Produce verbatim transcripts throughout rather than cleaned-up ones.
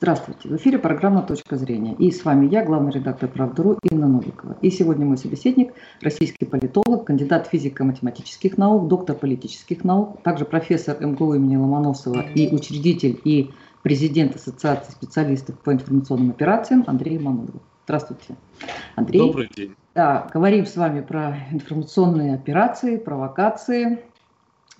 Здравствуйте, в эфире программа «Точка зрения». И с вами я, главный редактор «Правда.ру» Инна Новикова. И сегодня мой собеседник, российский политолог, кандидат физико-математических наук, доктор политических наук, также профессор эм гэ у имени Ломоносова и учредитель и президент Ассоциации специалистов по информационным операциям Андрей Мануров. Здравствуйте, Андрей. Добрый день. Да, говорим с вами про информационные операции, провокации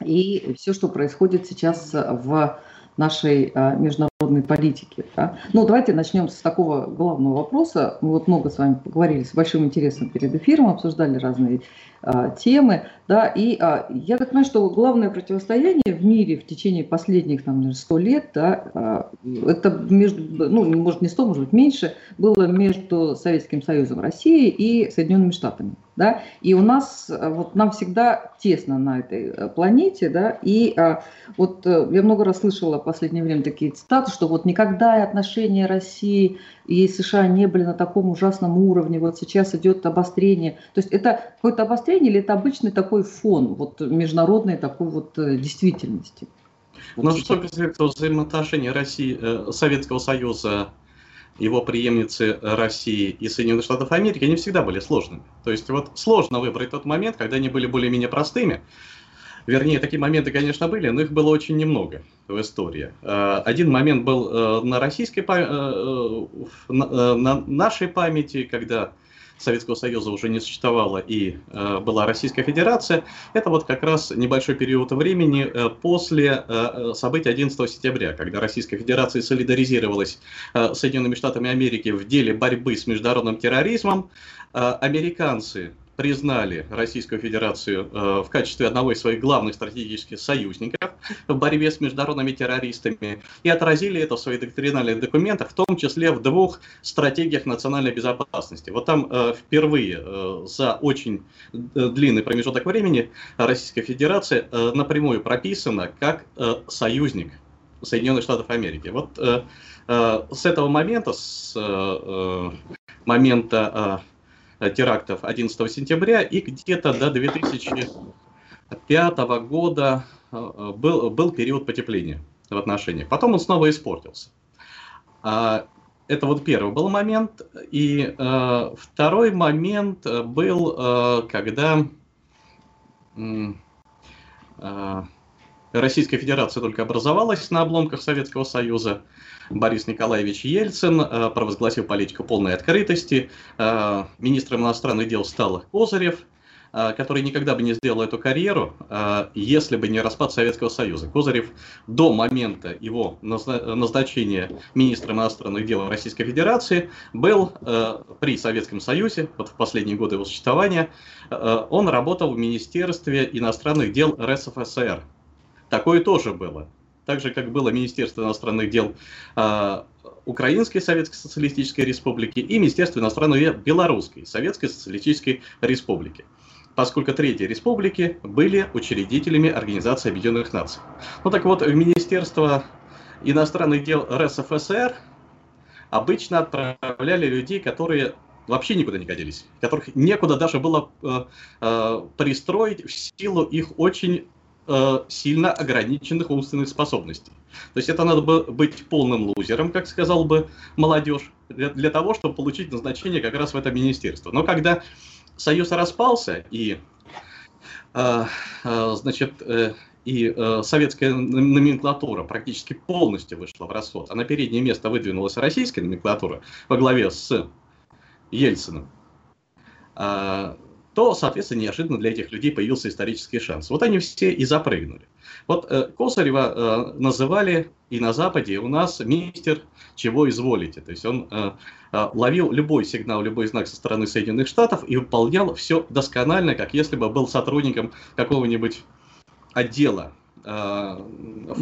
и все, что происходит сейчас в нашей международной политики. Да? Ну, давайте начнем с такого главного вопроса. Мы вот много с вами поговорили с большим интересом перед эфиром, обсуждали разные а, темы. Да? И а, я так понимаю, что главное противостояние в мире в течение последних, там, наверное, сто лет, да, а, это, между, ну, может, не сто, может быть, меньше, было между Советским Союзом России и Соединенными Штатами. Да? И у нас, вот нам всегда тесно на этой планете, да, и а, вот я много раз слышала в последнее время такие цитаты, что вот никогда отношения России и США не были на таком ужасном уровне, вот сейчас идет обострение. То есть это какое-то обострение или это обычный такой фон вот, международной такой вот действительности? Вот ну, что касается взаимоотношений России, Советского Союза, его преемницы России и Соединенных Штатов Америки, они всегда были сложными. То есть вот сложно выбрать тот момент, когда они были более-менее простыми. Вернее, такие моменты, конечно, были, но их было очень немного в истории. Один момент был на российской на нашей памяти, когда Советского Союза уже не существовало и была Российская Федерация. Это вот как раз небольшой период времени после событий одиннадцатого сентября, когда Российская Федерация солидаризировалась с Соединенными Штатами Америки в деле борьбы с международным терроризмом. Американцы признали Российскую Федерацию э, в качестве одного из своих главных стратегических союзников в борьбе с международными террористами и отразили это в своих доктринальных документах, в том числе в двух стратегиях национальной безопасности. Вот там э, впервые э, за очень длинный промежуток времени Российская Федерация э, напрямую прописана как э, союзник Соединенных Штатов Америки. Вот э, э, с этого момента, с э, момента... Э, терактов одиннадцатого сентября и где-то до две тысячи пятого года был, был период потепления в отношениях. Потом он снова испортился. Это вот первый был момент. И второй момент был, когда Российская Федерация только образовалась на обломках Советского Союза. Борис Николаевич Ельцин провозгласил политику полной открытости. Министром иностранных дел стал Козырев, который никогда бы не сделал эту карьеру, если бы не распад Советского Союза. Козырев до момента его назначения министром иностранных дел Российской Федерации был при Советском Союзе, вот в последние годы его существования, он работал в Министерстве иностранных дел эр эс эф эс эр. Такое тоже было. Так же, как было Министерство иностранных дел э, Украинской Советской Социалистической Республики и Министерство иностранных дел Белорусской Советской Социалистической Республики, поскольку третьи республики были учредителями Организации Объединенных Наций. Ну так вот, в Министерство иностранных дел эр эс эф эс эр обычно отправляли людей, которые вообще никуда не годились, которых некуда даже было э, э, пристроить в силу их очень сильно ограниченных умственных способностей. То есть это надо было быть полным лузером, как сказал бы молодежь, для, для того, чтобы получить назначение как раз в это министерство. Но когда Союз распался, и, э, э, значит, э, и э, советская номенклатура практически полностью вышла в расход, а на переднее место выдвинулась российская номенклатура во главе с Ельциным, э, то, соответственно, неожиданно для этих людей появился исторический шанс. Вот они все и запрыгнули. Вот э, Косарева э, называли и на Западе, и у нас мистер «чего изволите». То есть он э, э, ловил любой сигнал, любой знак со стороны Соединенных Штатов и выполнял все досконально, как если бы был сотрудником какого-нибудь отдела. Но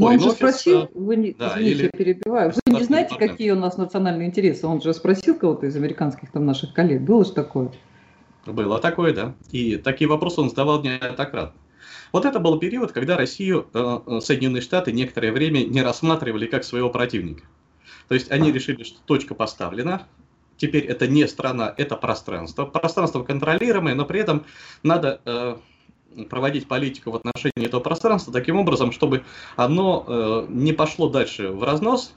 он же спросил, вы не, да, извините, или... я перебиваю, вы не знаете, какие у нас национальные интересы? Он же спросил кого-то из американских там наших коллег, было же такое? Было такое, да. И такие вопросы он задавал неоднократно. Вот это был период, когда Россию э, Соединенные Штаты некоторое время не рассматривали как своего противника. То есть они решили, что точка поставлена. Теперь это не страна, это пространство. Пространство контролируемое, но при этом надо э, проводить политику в отношении этого пространства таким образом, чтобы оно э, не пошло дальше в разнос,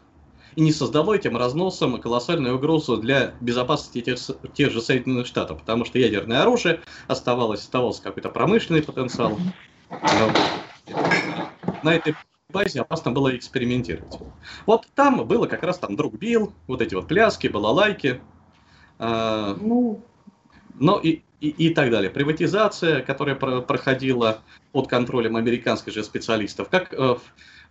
и не создало этим разносом колоссальную угрозу для безопасности тех, тех же Соединенных Штатов, потому что ядерное оружие оставалось, оставался какой-то промышленный потенциал. На этой базе опасно было экспериментировать. Вот там было как раз там друг Билл, вот эти вот пляски, балалайки, э, ну, ну и, и, и так далее. Приватизация, которая про- проходила под контролем американских же специалистов, как э,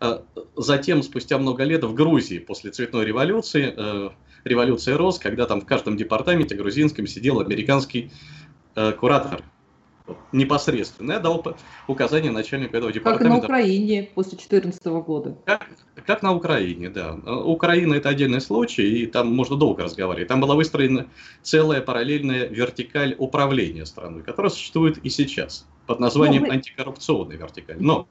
э, затем, спустя много лет, в Грузии после цветной революции, э, революции Роз, когда там в каждом департаменте грузинском сидел американский э, куратор. Непосредственно. Я дал указание начальнику этого департамента. Как на Украине после две тысячи четырнадцатого года. Как, как на Украине, да. Украина — это отдельный случай, и там можно долго разговаривать. Там была выстроена целая параллельная вертикаль управления страной, которая существует и сейчас, под названием Но вы... антикоррупционная вертикаль. Но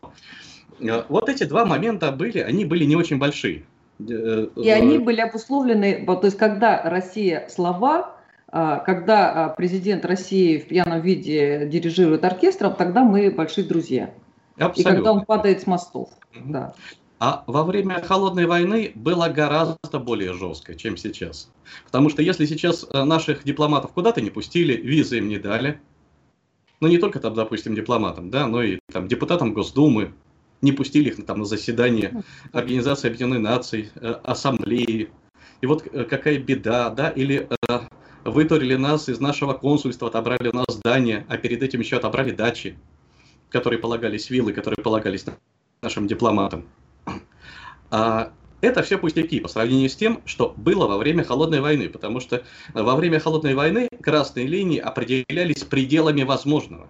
вот эти два момента были, они были не очень большие. И они были обусловлены, то есть когда Россия слова... Когда президент России в пьяном виде дирижирует оркестром, тогда мы большие друзья. Абсолютно. И когда он падает с мостов. Угу. Да. А во время холодной войны было гораздо более жестко, чем сейчас. Потому что если сейчас наших дипломатов куда-то не пустили, визы им не дали, ну не только там, допустим, дипломатам, да, но и там, депутатам Госдумы, не пустили их там, на заседание Организации Объединенных Наций, Ассамблеи. И вот какая беда, да, или... Вытурили нас из нашего консульства, отобрали у нас здание, а перед этим еще отобрали дачи, которые полагались, виллы, которые полагались нашим дипломатам. А это все пустяки по сравнению с тем, что было во время холодной войны, потому что во время холодной войны красные линии определялись пределами возможного.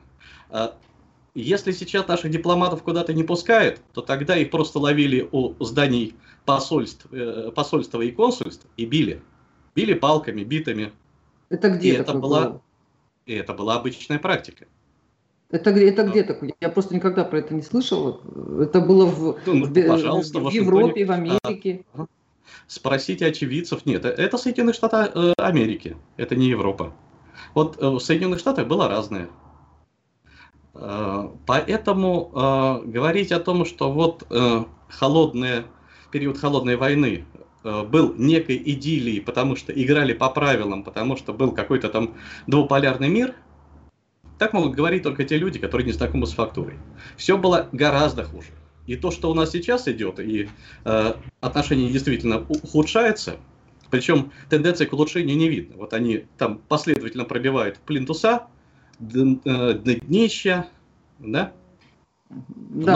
Если сейчас наших дипломатов куда-то не пускают, то тогда их просто ловили у зданий посольств, посольства и консульств и били. Били палками, битами. Это где? И это была, и это была обычная практика. Это, это где такое? Я просто никогда про это не слышала. Это было в, ну, в, в Европе, в Америке. А, спросите очевидцев. Нет, это Соединенные Штаты Америки. Это не Европа. Вот в Соединенных Штатах было разное. Поэтому говорить о том, что вот холодная, период холодной войны был некой идиллией, потому что играли по правилам, потому что был какой-то там двуполярный мир, так могут говорить только те люди, которые не знакомы с фактурой. Все было гораздо хуже. И то, что у нас сейчас идет, и э, отношения действительно ухудшаются, причем тенденции к улучшению не видно. Вот они там последовательно пробивают плинтуса, днища, да? Да,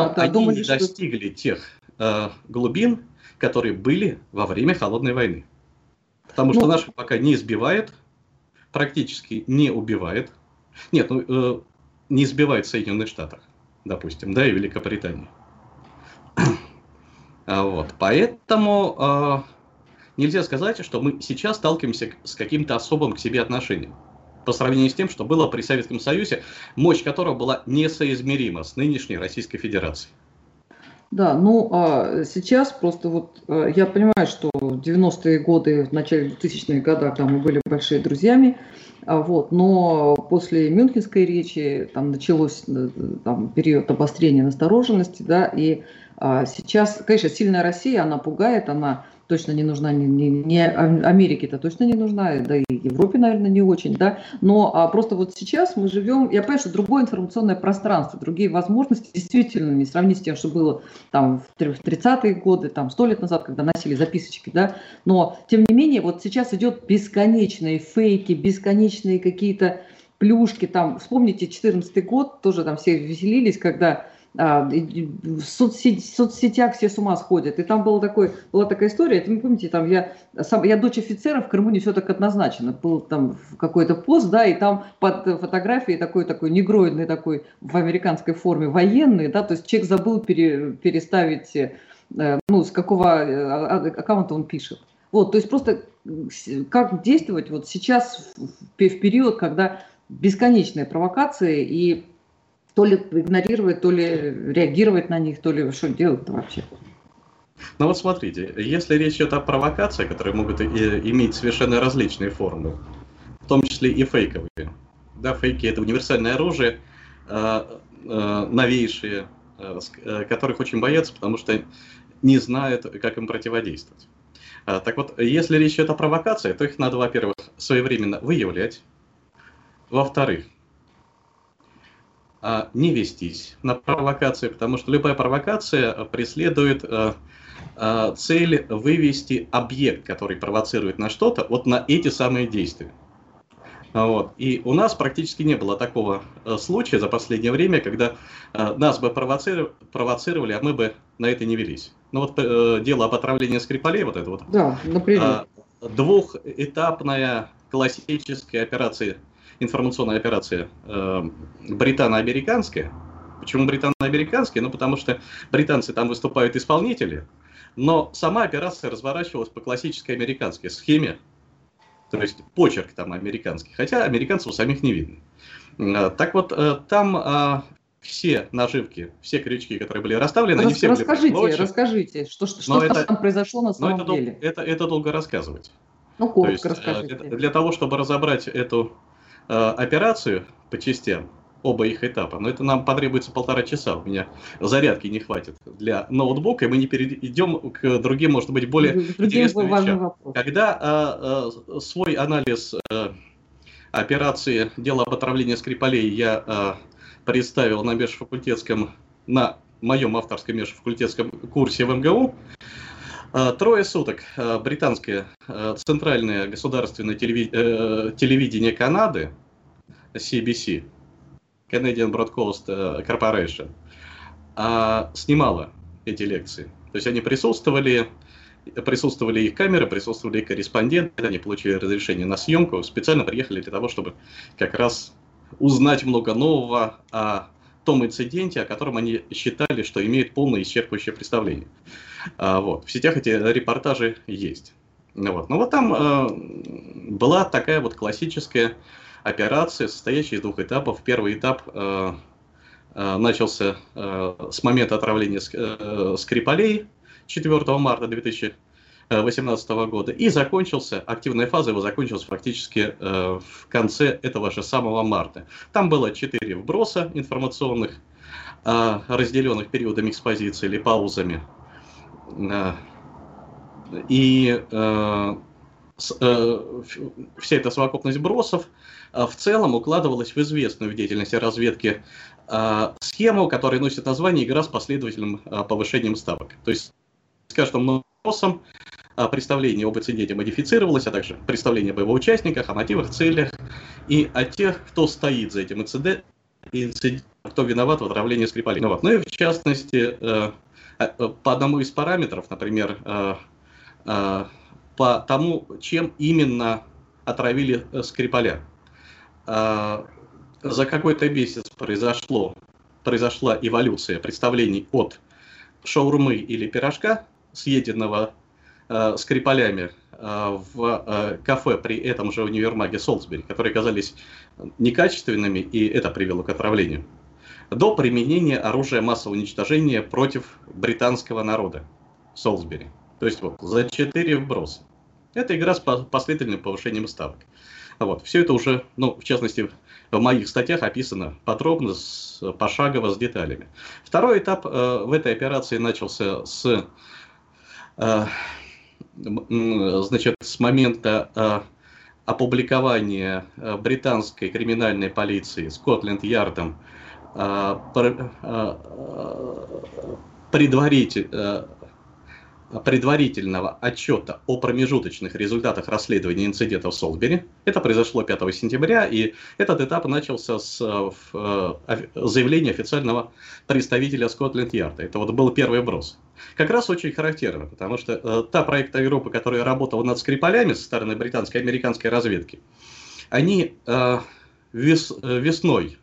но да, они думали, не достигли что... тех э, глубин, которые были во время холодной войны. Потому что ну, наших пока не избивает, практически не убивает. Нет, ну, э, не избивает в Соединенных Штатах, допустим, да, и Великобритании. Вот. Поэтому э, нельзя сказать, что мы сейчас сталкиваемся с каким-то особым к себе отношением. По сравнению с тем, что было при Советском Союзе, мощь которого была несоизмерима с нынешней Российской Федерацией. Да, ну а сейчас просто вот я понимаю, что в девяностые годы, в начале двухтысячных годов там мы были большие друзьями, вот, но после Мюнхенской речи там началось там, период обострения настороженности, да, и а, сейчас, конечно, сильная Россия, она пугает, она точно не нужна, не, не, не Америке-то точно не нужна, да и Европе, наверное, не очень, да, но а просто вот сейчас мы живем, я понимаю, что другое информационное пространство, другие возможности, действительно, не сравнить с тем, что было там в тридцатые годы, там сто лет назад, когда носили записочки, да, но тем не менее вот сейчас идет бесконечные фейки, бесконечные какие-то плюшки, там, вспомните четырнадцатый год, тоже там все веселились, когда... В, соцсеть, в соцсетях все с ума сходят. И там была, такой, была такая история, это, вы помните, там я, сам, я дочь офицера, в Крыму не все так однозначно. Был там какой-то пост, да, и там под фотографией такой-такой негроидный такой в американской форме военный, да, то есть человек забыл пере, переставить, ну, с какого аккаунта он пишет. Вот, то есть просто как действовать вот сейчас в период, когда бесконечные провокации и то ли игнорировать, то ли реагировать на них, то ли что делать-то вообще. Ну вот смотрите, если речь идет о провокациях, которые могут иметь совершенно различные формы, в том числе и фейковые. Да, фейки — это универсальное оружие, новейшие, которых очень боятся, потому что не знают, как им противодействовать. Так вот, если речь идет о провокации, то их надо, во-первых, своевременно выявлять, во-вторых, не вестись на провокации, потому что любая провокация преследует цель вывести объект, который провоцирует на что-то, вот на эти самые действия. Вот. И у нас практически не было такого случая за последнее время, когда нас бы провоцировали, а мы бы на это не велись. Ну вот дело об отравлении Скрипалей, вот это вот. Да, например. Двухэтапная классическая операция, информационная операция британо-американская. Почему британо-американская? Ну потому что британцы там выступают исполнители, но сама операция разворачивалась по классической американской схеме. То есть почерк там американский, хотя американцев самих не видно. Так вот, там все наживки, все крючки, которые были расставлены, Рас, они все расскажите, были прошло, Расскажите, что, что, что это, там произошло на самом это, деле. Это, это долго рассказывать. Ну, коротко есть, расскажите. Для, для того, чтобы разобрать эту операцию по частям, оба их этапа, но это нам потребуется полтора часа, у меня зарядки не хватит для ноутбука, и мы не перейдем к другим, может быть, более интересным вещам. Когда а, а, свой анализ а, операции «Дело об отравлении Скрипалей» я а, представил на межфакультетском, на моем авторском межфакультетском курсе в МГУ, а, трое суток а, британское а, центральное государственное телевидение, а, телевидение Канады, си би си, Canadian Broadcast Corporation, снимала эти лекции. То есть они присутствовали, присутствовали их камеры, присутствовали их корреспонденты, они получили разрешение на съемку, специально приехали для того, чтобы как раз узнать много нового о том инциденте, о котором они считали, что имеют полное исчерпывающее представление. Вот. В сетях эти репортажи есть. Вот. Но вот там была такая вот классическая операция, состоящая из двух этапов. Первый этап э, э, начался э, с момента отравления э, Скрипалей четвёртого марта две тысячи восемнадцатого года и закончился, активная фаза его закончилась фактически э, в конце этого же самого марта. Там было четыре вброса информационных, э, разделенных периодами экспозиции или паузами. Э, и... Э, вся эта совокупность бросов в целом укладывалась в известную в деятельности разведки схему, которая носит название «Игра с последовательным повышением ставок». То есть с каждым бросом представление об инциденте модифицировалось, а также представление об его участниках, о мотивах, целях и о тех, кто стоит за этим инцидентом, кто виноват в отравлении Скрипалей. Ну и в частности, по одному из параметров, например, по тому, чем именно отравили Скрипаля. За какой-то месяц произошло, произошла эволюция представлений от шаурмы или пирожка, съеденного э, Скрипалями э, в э, кафе при этом же универмаге Солсбери, которые оказались некачественными, и это привело к отравлению, до применения оружия массового уничтожения против британского народа Солсбери. То есть вот за четыре вброса. Это игра с последовательным повышением ставок. Вот. Все это уже, ну, в частности, в моих статьях описано подробно, с, пошагово, с деталями. Второй этап э, в этой операции начался с, э, значит, с момента э, опубликования британской криминальной полиции Скотленд-Ярдом э, э, предварительно... Э, предварительного отчета о промежуточных результатах расследования инцидента в Солсбери. Это произошло пятого сентября, и этот этап начался с заявления официального представителя Скотленд-Ярда. Это вот был первый вброс. Как раз очень характерно, потому что та проектная группа, которая работала над Скрипалями со стороны британской и американской разведки, они вес, весной,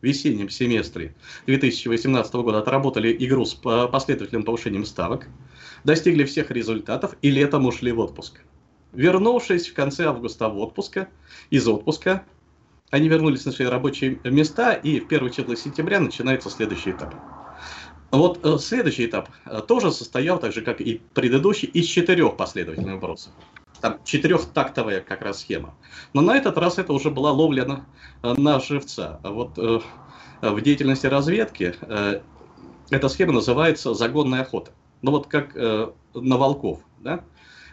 в весеннем семестре две тысячи восемнадцатого года отработали игру с последовательным повышением ставок, достигли всех результатов и летом ушли в отпуск. Вернувшись в конце августа в отпуска, из отпуска, они вернулись на свои рабочие места, и в первое число сентября начинается следующий этап. Вот э, следующий этап э, тоже состоял, так же как и предыдущий, из четырех последовательных вбросов. Там четырехтактовая как раз схема. Но на этот раз это уже была ловля на, на живца. Вот э, в деятельности разведки э, эта схема называется «загонная охота». Ну вот как э, на волков, да?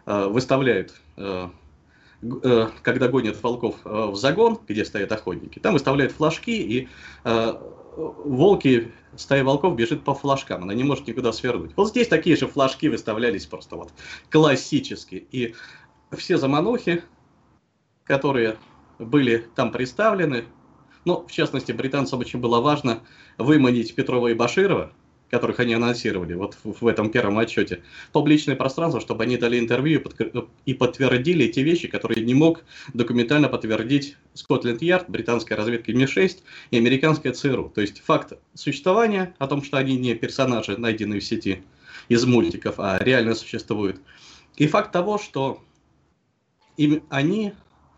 выставляют, когда гонят волков в загон, где стоят охотники, там выставляют флажки, и волки, стая волков бежит по флажкам, она не может никуда свернуть. Вот здесь такие же флажки выставлялись просто вот классически. И все заманухи, которые были там представлены, ну, в частности, британцам очень было важно выманить Петрова и Баширова, которых они анонсировали вот в этом первом отчете, в публичное пространство, чтобы они дали интервью и подтвердили те вещи, которые не мог документально подтвердить Скотленд-Ярд, британская разведка эм и шесть и американская ЦРУ. То есть факт существования, о том, что они не персонажи, найденные в сети из мультиков, а реально существуют. И факт того, что им, они,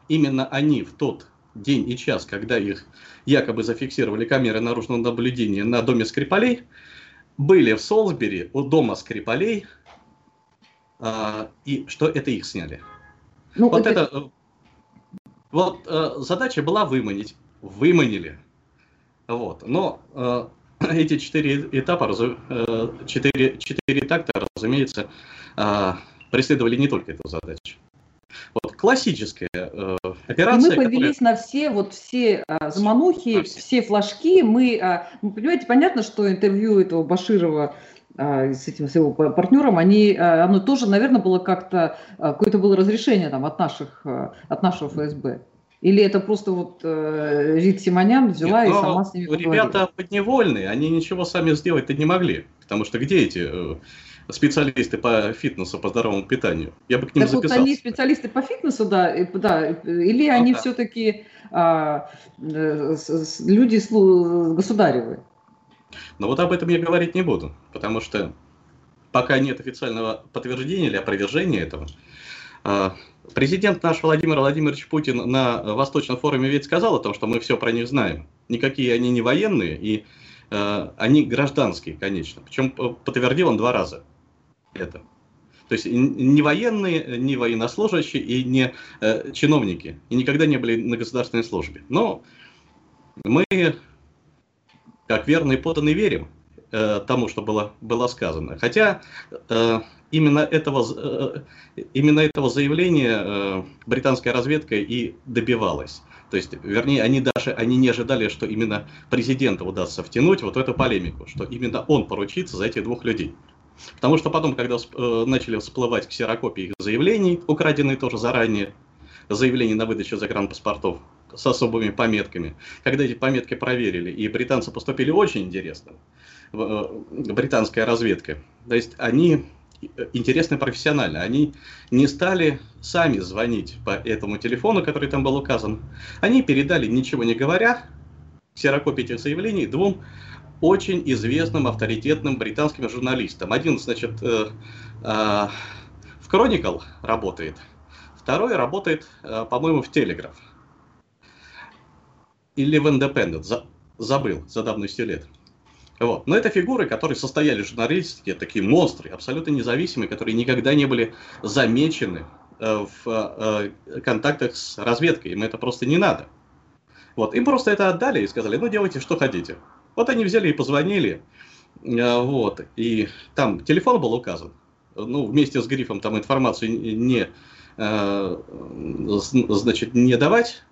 именно они в тот день и час, когда их якобы зафиксировали камеры наружного наблюдения на доме Скрипалей, были в Солсбери у дома Скрипалей, а, и что это их сняли. Ну, вот это... Это, вот, а, задача была выманить. Выманили. Вот. Но а, эти четыре этапа, разу, а, четыре, четыре такта, разумеется, а, преследовали не только эту задачу. Вот классическая э, операция. И мы повелись которая... на все, вот, все а, заманухи, все. все флажки. Мы, а, ну, понимаете, понятно, что интервью этого Баширова а, с этим с его партнером, они, а, оно тоже, наверное, было как-то, а, какое-то было разрешение там, от, наших, а, от нашего ФСБ. Или это просто вот э, Рит Симонян взяла Нет, и сама с ними поговорила? Ребята подневольные, они ничего сами сделать-то не могли. Потому что где эти... Э, специалисты по фитнесу, по здоровому питанию. Я бы к ним так записался. Вот они специалисты по фитнесу, да, и, да или ну, они да. все-таки а, люди государевы? Но вот об этом я говорить не буду, потому что пока нет официального подтверждения или опровержения этого. Президент наш Владимир Владимирович Путин на Восточном форуме ведь сказал о том, что мы все про них знаем. Никакие они не военные, и они гражданские, конечно. Причем подтвердил он два раза это. То есть не военные, не военнослужащие и не э, чиновники. И никогда не были на государственной службе. Но мы, как верные подданные, верим э, тому, что было, было сказано. Хотя э, именно, этого, э, именно этого заявления э, британская разведка и добивалась. То есть, вернее, они даже они не ожидали, что именно президенту удастся втянуть вот эту полемику, что именно он поручится за этих двух людей. Потому что потом, когда э, начали всплывать ксерокопии их заявлений, украденные тоже заранее, заявления на выдачу загранпаспортов с особыми пометками, когда эти пометки проверили, и британцы поступили очень интересно, э, британская разведка, то есть они... интересны профессионально. Они не стали сами звонить по этому телефону, который там был указан. Они передали, ничего не говоря, ксерокопии этих заявлений двум очень известным, авторитетным британским журналистам. Один, значит, э, э, в Chronicle работает, второй работает, э, по-моему, в Telegraph. Или в Independent, за, забыл, за давностью лет. Вот. Но это фигуры, которые состояли в журналистике, такие монстры, абсолютно независимые, которые никогда не были замечены э, в э, контактах с разведкой. Им это просто не надо. Вот. Им просто это отдали и сказали, ну делайте, что хотите. Вот они взяли и позвонили. Э, вот. И там телефон был указан. Ну, вместе с грифом там информацию не, э, значит, не давать.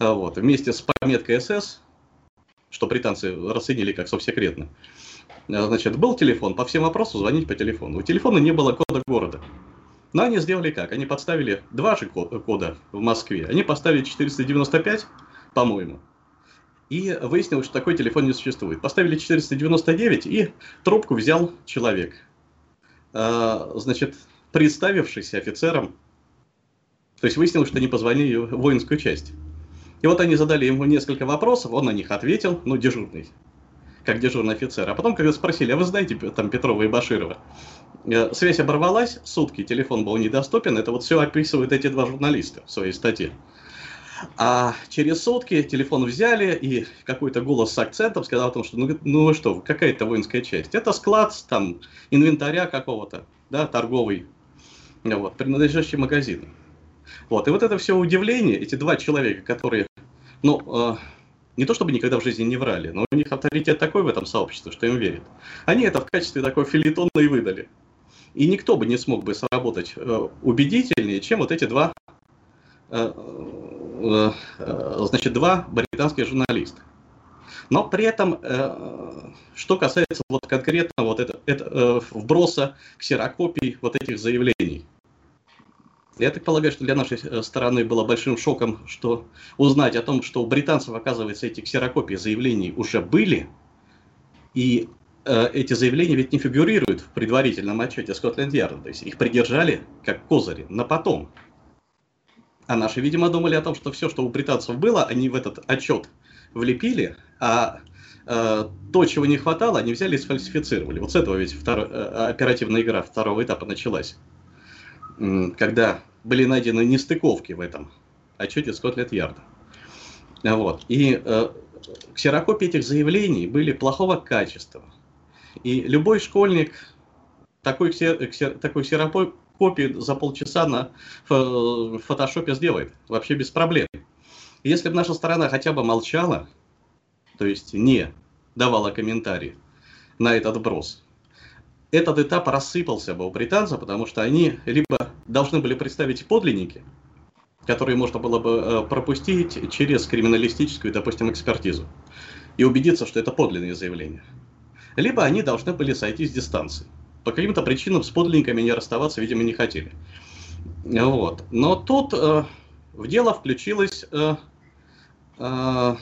Вот. Вместе с пометкой эс эс. Что британцы расценили как совсекретно. Значит, был телефон, по всем вопросам звонить по телефону. У телефона не было кода города. Но они сделали как? Они подставили два же кода в Москве. Они поставили четыреста девяносто пять, по-моему. И выяснилось, что такой телефон не существует. Поставили четыреста девяносто девять, и трубку взял человек. Значит, представившийся офицером. То есть выяснилось, что не позвонили в воинскую часть. И вот они задали ему несколько вопросов, он на них ответил, ну, дежурный, как дежурный офицер. А потом, когда спросили, а вы знаете там Петрова и Баширова, связь оборвалась, сутки телефон был недоступен, это вот все описывают эти два журналиста в своей статье. А через сутки телефон взяли, и какой-то голос с акцентом сказал о том, что ну, ну что, какая-то воинская часть, это склад там инвентаря какого-то, да, торговый, вот, принадлежащий магазину. Вот. И вот это все удивление, эти два человека, которые, ну, э, не то чтобы никогда в жизни не врали, но у них авторитет такой в этом сообществе, что им верят. Они это в качестве такого фельетона и выдали. И никто бы не смог бы сработать убедительнее, чем вот эти два, значит, два британских журналиста. Но при этом, что касается вот конкретно вот это, это, вброса ксерокопий вот этих заявлений, я так полагаю, что для нашей страны было большим шоком, что узнать о том, что у британцев, оказывается, эти ксерокопии заявлений уже были, и эти заявления ведь не фигурируют в предварительном отчете Скотленд-Ярда, то есть их придержали как козыри на потом. А наши, видимо, думали о том, что все, что у британцев было, они в этот отчет влепили, а э, то, чего не хватало, они взяли и сфальсифицировали. Вот с этого ведь второ, оперативная игра второго этапа началась, когда были найдены нестыковки в этом отчете Скотленд-Ярда. Вот. И э, ксерокопии этих заявлений были плохого качества. И любой школьник такой, ксер, ксер, такой ксерокопию за полчаса на в фотошопе сделает, вообще без проблем. Если бы наша страна хотя бы молчала, то есть не давала комментарии на этот брос, этот этап рассыпался бы у британцев, потому что они либо должны были представить подлинники, которые можно было бы пропустить через криминалистическую, допустим, экспертизу, и убедиться, что это подлинные заявления. Либо они должны были сойти с дистанции. По каким-то причинам с подлинниками не расставаться, видимо, не хотели. Вот. Но тут э, в дело включилось э, э,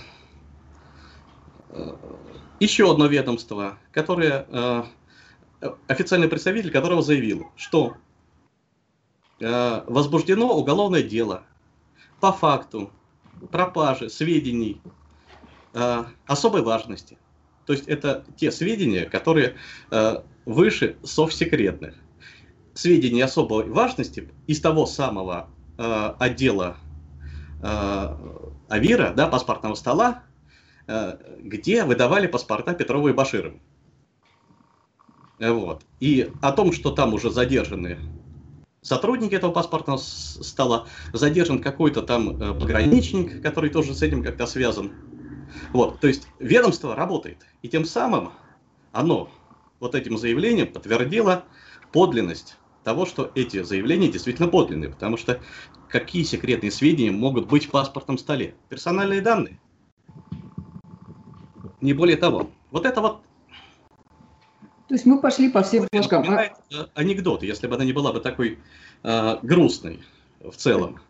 э, еще одно ведомство, которое, э, официальный представитель которого заявил, что э, возбуждено уголовное дело по факту пропажи сведений э, особой важности. То есть это те сведения, которые э, выше совсекретных. Сведения особой важности из того самого э, отдела э, АВИРа, да, паспортного стола, э, где выдавали паспорта Петрова и Баширова. Вот. И о том, что там уже задержаны сотрудники этого паспортного стола, задержан какой-то там э, пограничник, который тоже с этим как-то связан. Вот, то есть ведомство работает, и тем самым оно вот этим заявлением подтвердило подлинность того, что эти заявления действительно подлинные, потому что какие секретные сведения могут быть в паспортном столе? Персональные данные. Не более того. Вот это вот... То есть мы пошли по всем флажкам. Анекдот, если бы она не была бы такой э, грустной в целом.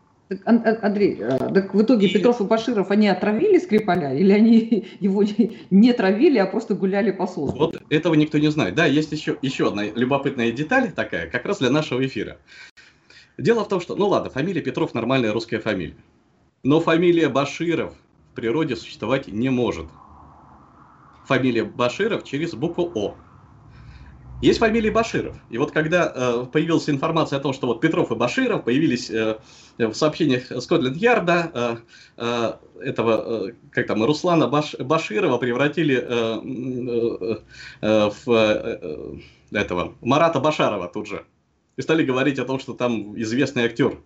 Андрей, так в итоге и... Петров и Баширов, они отравили Скрипаля или они его не травили, а просто гуляли по Солсбери? Вот этого никто не знает. Да, есть еще, еще одна любопытная деталь такая, как раз для нашего эфира. Дело в том, что, ну ладно, фамилия Петров нормальная русская фамилия, но фамилия Баширов в природе существовать не может. Фамилия Баширов через букву О. Есть фамилии Баширов. И вот когда э, появилась информация о том, что вот Петров и Баширов появились э, в сообщениях Скотленд-Ярда, э, э, этого, э, как там, Руслана Баш, Баширова превратили э, э, в э, этого, Марата Башарова тут же. И стали говорить о том, что там известный актер,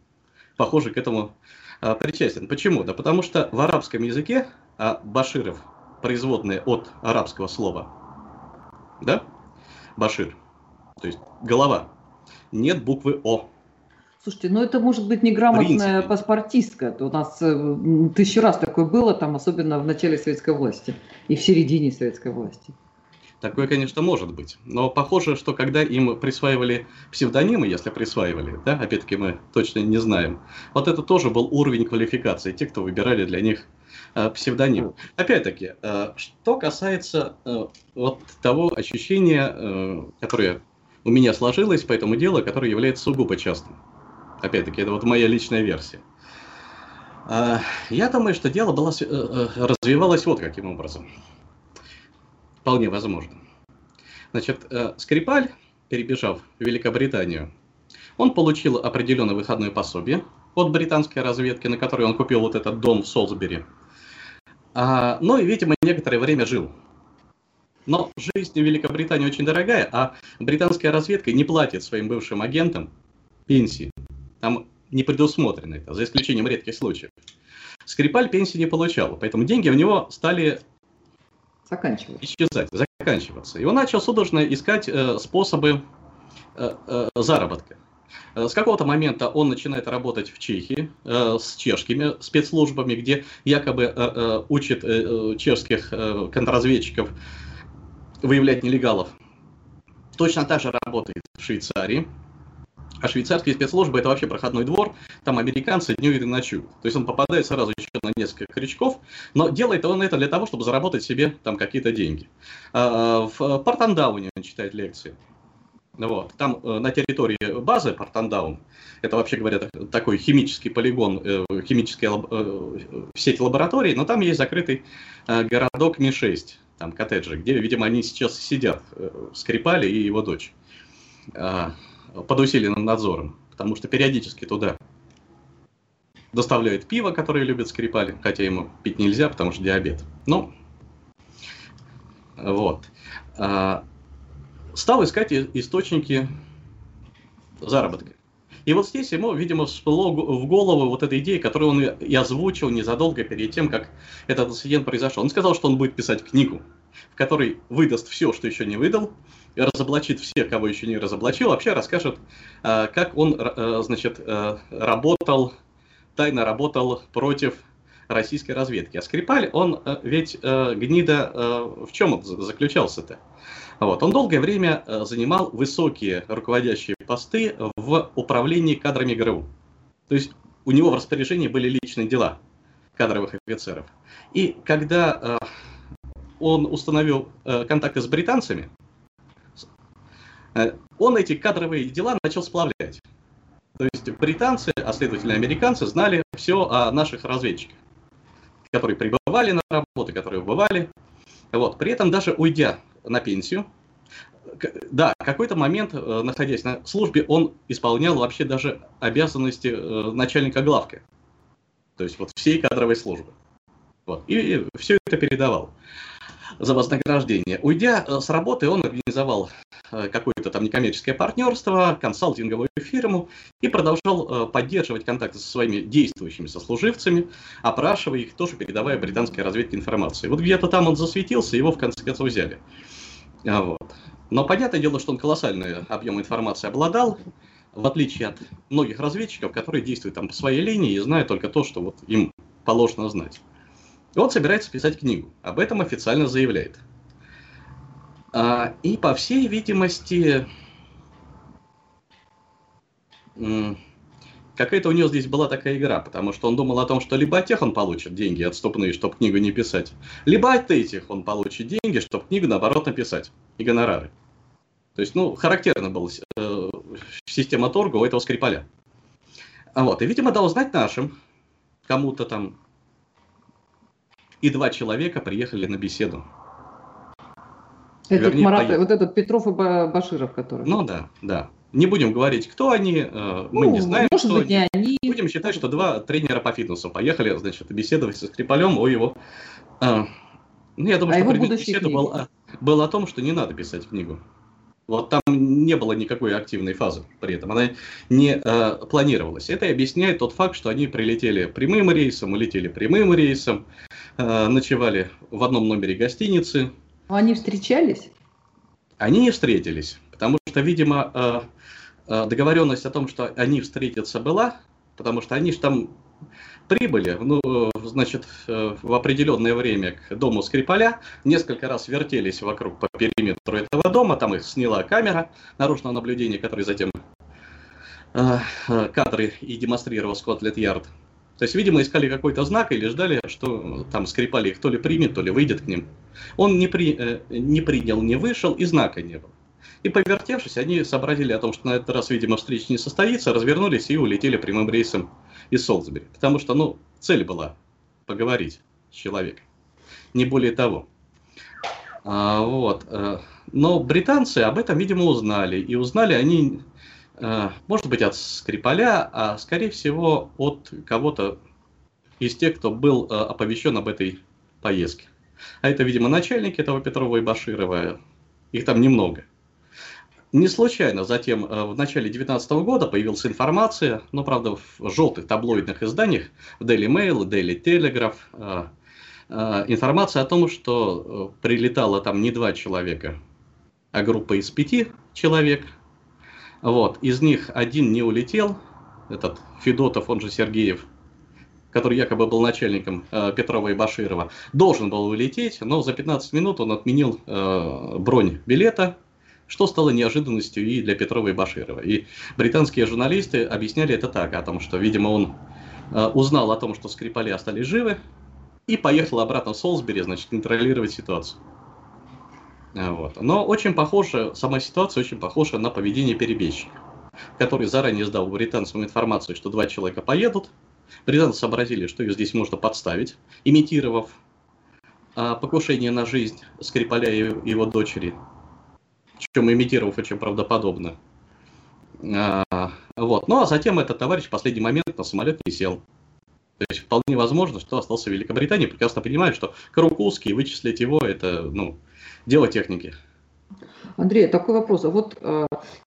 похоже, к этому э, причастен. Почему? Да потому что в арабском языке э, Баширов, производное от арабского слова, да? Башир, то есть голова, нет буквы О. Слушайте, ну это может быть неграмотная паспортистка. У нас тысячу раз такое было, там, особенно в начале советской власти и в середине советской власти. Такое, конечно, может быть. Но похоже, что когда им присваивали псевдонимы, если присваивали, да, опять-таки мы точно не знаем, вот это тоже был уровень квалификации, те, кто выбирали для них псевдоним. Опять-таки, что касается вот того ощущения, которое у меня сложилось по этому делу, которое является сугубо частным. Опять-таки, это вот моя личная версия. Я думаю, что дело было, развивалось вот каким образом. Вполне возможно. Значит, Скрипаль, перебежав в Великобританию, он получил определенное выходное пособие от британской разведки, на которой он купил вот этот дом в Солсбери. А, ну и, видимо, некоторое время жил. Но жизнь в Великобритании очень дорогая, а британская разведка не платит своим бывшим агентам пенсии. Там не предусмотрено это, за исключением редких случаев. Скрипаль пенсии не получал, поэтому деньги у него стали исчезать, заканчиваться. И он начал судорожно искать э, способы заработка. С какого-то момента он начинает работать в Чехии с чешскими спецслужбами, где якобы учит чешских контрразведчиков выявлять нелегалов. Точно так же работает в Швейцарии. А швейцарские спецслужбы — это вообще проходной двор, там американцы днюют и ночуют. То есть он попадает сразу еще на несколько крючков, но делает он это для того, чтобы заработать себе там какие-то деньги. В Портандауне он читает лекции. Вот. Там на территории базы Портандаун, это вообще говоря такой химический полигон, химическая сеть лабораторий, но там есть закрытый городок Ми шесть, там коттеджи, где, видимо, они сейчас сидят, Скрипаль и его дочь, под усиленным надзором, потому что периодически туда доставляют пиво, которое любят Скрипаль, хотя ему пить нельзя, потому что диабет. Ну, вот. Стал искать источники заработка. И вот здесь ему, видимо, всплыла в голову вот эта идея, которую он и озвучил незадолго перед тем, как этот инцидент произошел. Он сказал, что он будет писать книгу, в которой выдаст все, что еще не выдал, разоблачит всех, кого еще не разоблачил, вообще расскажет, как он, значит, работал, тайно работал против российской разведки. А Скрипаль, он ведь гнида, в чем он заключался-то? Вот. Он долгое время занимал высокие руководящие посты в управлении кадрами ГРУ. То есть у него в распоряжении были личные дела кадровых офицеров. И когда он установил контакты с британцами, он эти кадровые дела начал сплавлять. То есть британцы, а следовательно американцы, знали все о наших разведчиках, которые прибывали на работу, которые убывали. Вот. При этом даже уйдя на пенсию, да, какой-то момент, находясь на службе, он исполнял вообще даже обязанности начальника главки, то есть вот всей кадровой службы. Вот. И все это передавал за вознаграждение. Уйдя с работы, он организовал какое-то там некоммерческое партнерство, консалтинговую фирму и продолжал поддерживать контакты со своими действующими сослуживцами, опрашивая их, тоже передавая британской разведке информацию. Вот где-то там он засветился, его в конце концов взяли. Вот. Но понятное дело, что он колоссальный объем информации обладал, в отличие от многих разведчиков, которые действуют там по своей линии и знают только то, что вот им положено знать. И он собирается писать книгу, об этом официально заявляет. И, по всей видимости, какая-то у него здесь была такая игра, потому что он думал о том, что либо от тех он получит деньги отступные, чтобы книгу не писать, либо от этих он получит деньги, чтобы книгу, наоборот, написать, и гонорары. То есть, ну, характерна была э, система торга у этого Скрипаля. Вот, и, видимо, дал знать нашим, кому-то там, и два человека приехали на беседу. Этот Вернее, Марат, вот этот Петров и Баширов, который. Ну да, да. Не будем говорить, кто они, мы ну, не знаем, может кто быть, они. они. Будем считать, что два тренера по фитнесу поехали, значит, беседовать со Скрипалем о его... А, ну, я думаю, а что предмет беседы был, был о том, что не надо писать книгу. Вот там не было никакой активной фазы при этом, она не а, планировалась. Это и объясняет тот факт, что они прилетели прямым рейсом, улетели прямым рейсом, а, ночевали в одном номере гостиницы. Они встречались? Они не встретились, потому что, видимо, договоренность о том, что они встретятся, была, потому что они же там прибыли, ну, значит, в определенное время к дому Скрипаля, несколько раз вертелись вокруг по периметру этого дома, там их сняла камера наружного наблюдения, который затем кадры и демонстрировал Скотленд-Ярд. То есть, видимо, искали какой-то знак или ждали, что там Скрипаль их то ли примет, то ли выйдет к ним. Он не, при, не принял, не вышел, и знака не было. И, повертевшись, они сообразили о том, что на этот раз, видимо, встреча не состоится, развернулись и улетели прямым рейсом из Солсбери. Потому что, ну, цель была поговорить с человеком. Не более того. А, вот. Но британцы об этом, видимо, узнали. И узнали они... Может быть, от Скрипаля, а скорее всего от кого-то из тех, кто был оповещен об этой поездке. А это, видимо, начальники этого Петрова и Баширова, их там немного. Не случайно затем в начале две тысячи девятнадцатого года появилась информация, но, правда, в желтых таблоидных изданиях, в Daily Mail, Daily Telegraph, информация о том, что прилетало там не два человека, а группа из пяти человек. Вот. Из них один не улетел, этот Федотов, он же Сергеев, который якобы был начальником э, Петрова и Баширова, должен был улететь, но за пятнадцать минут он отменил э, бронь билета, что стало неожиданностью и для Петрова и Баширова. И британские журналисты объясняли это так, о том, что, видимо, он э, узнал о том, что Скрипали остались живы, и поехал обратно в Солсбери, значит, контролировать ситуацию. Вот. Но очень похоже, сама ситуация очень похожа на поведение перебежчика, который заранее сдал британцам информацию, что два человека поедут. Британцы сообразили, что ее здесь можно подставить, имитировав а, покушение на жизнь Скрипаля и его дочери, чем имитировав очень правдоподобно. А, вот. Ну а затем этот товарищ в последний момент на самолет не сел. То есть вполне возможно, что остался в Великобритании, прекрасно понимает, что Крукузский, вычислить его, это ну, дело техники. Андрей, такой вопрос. Вот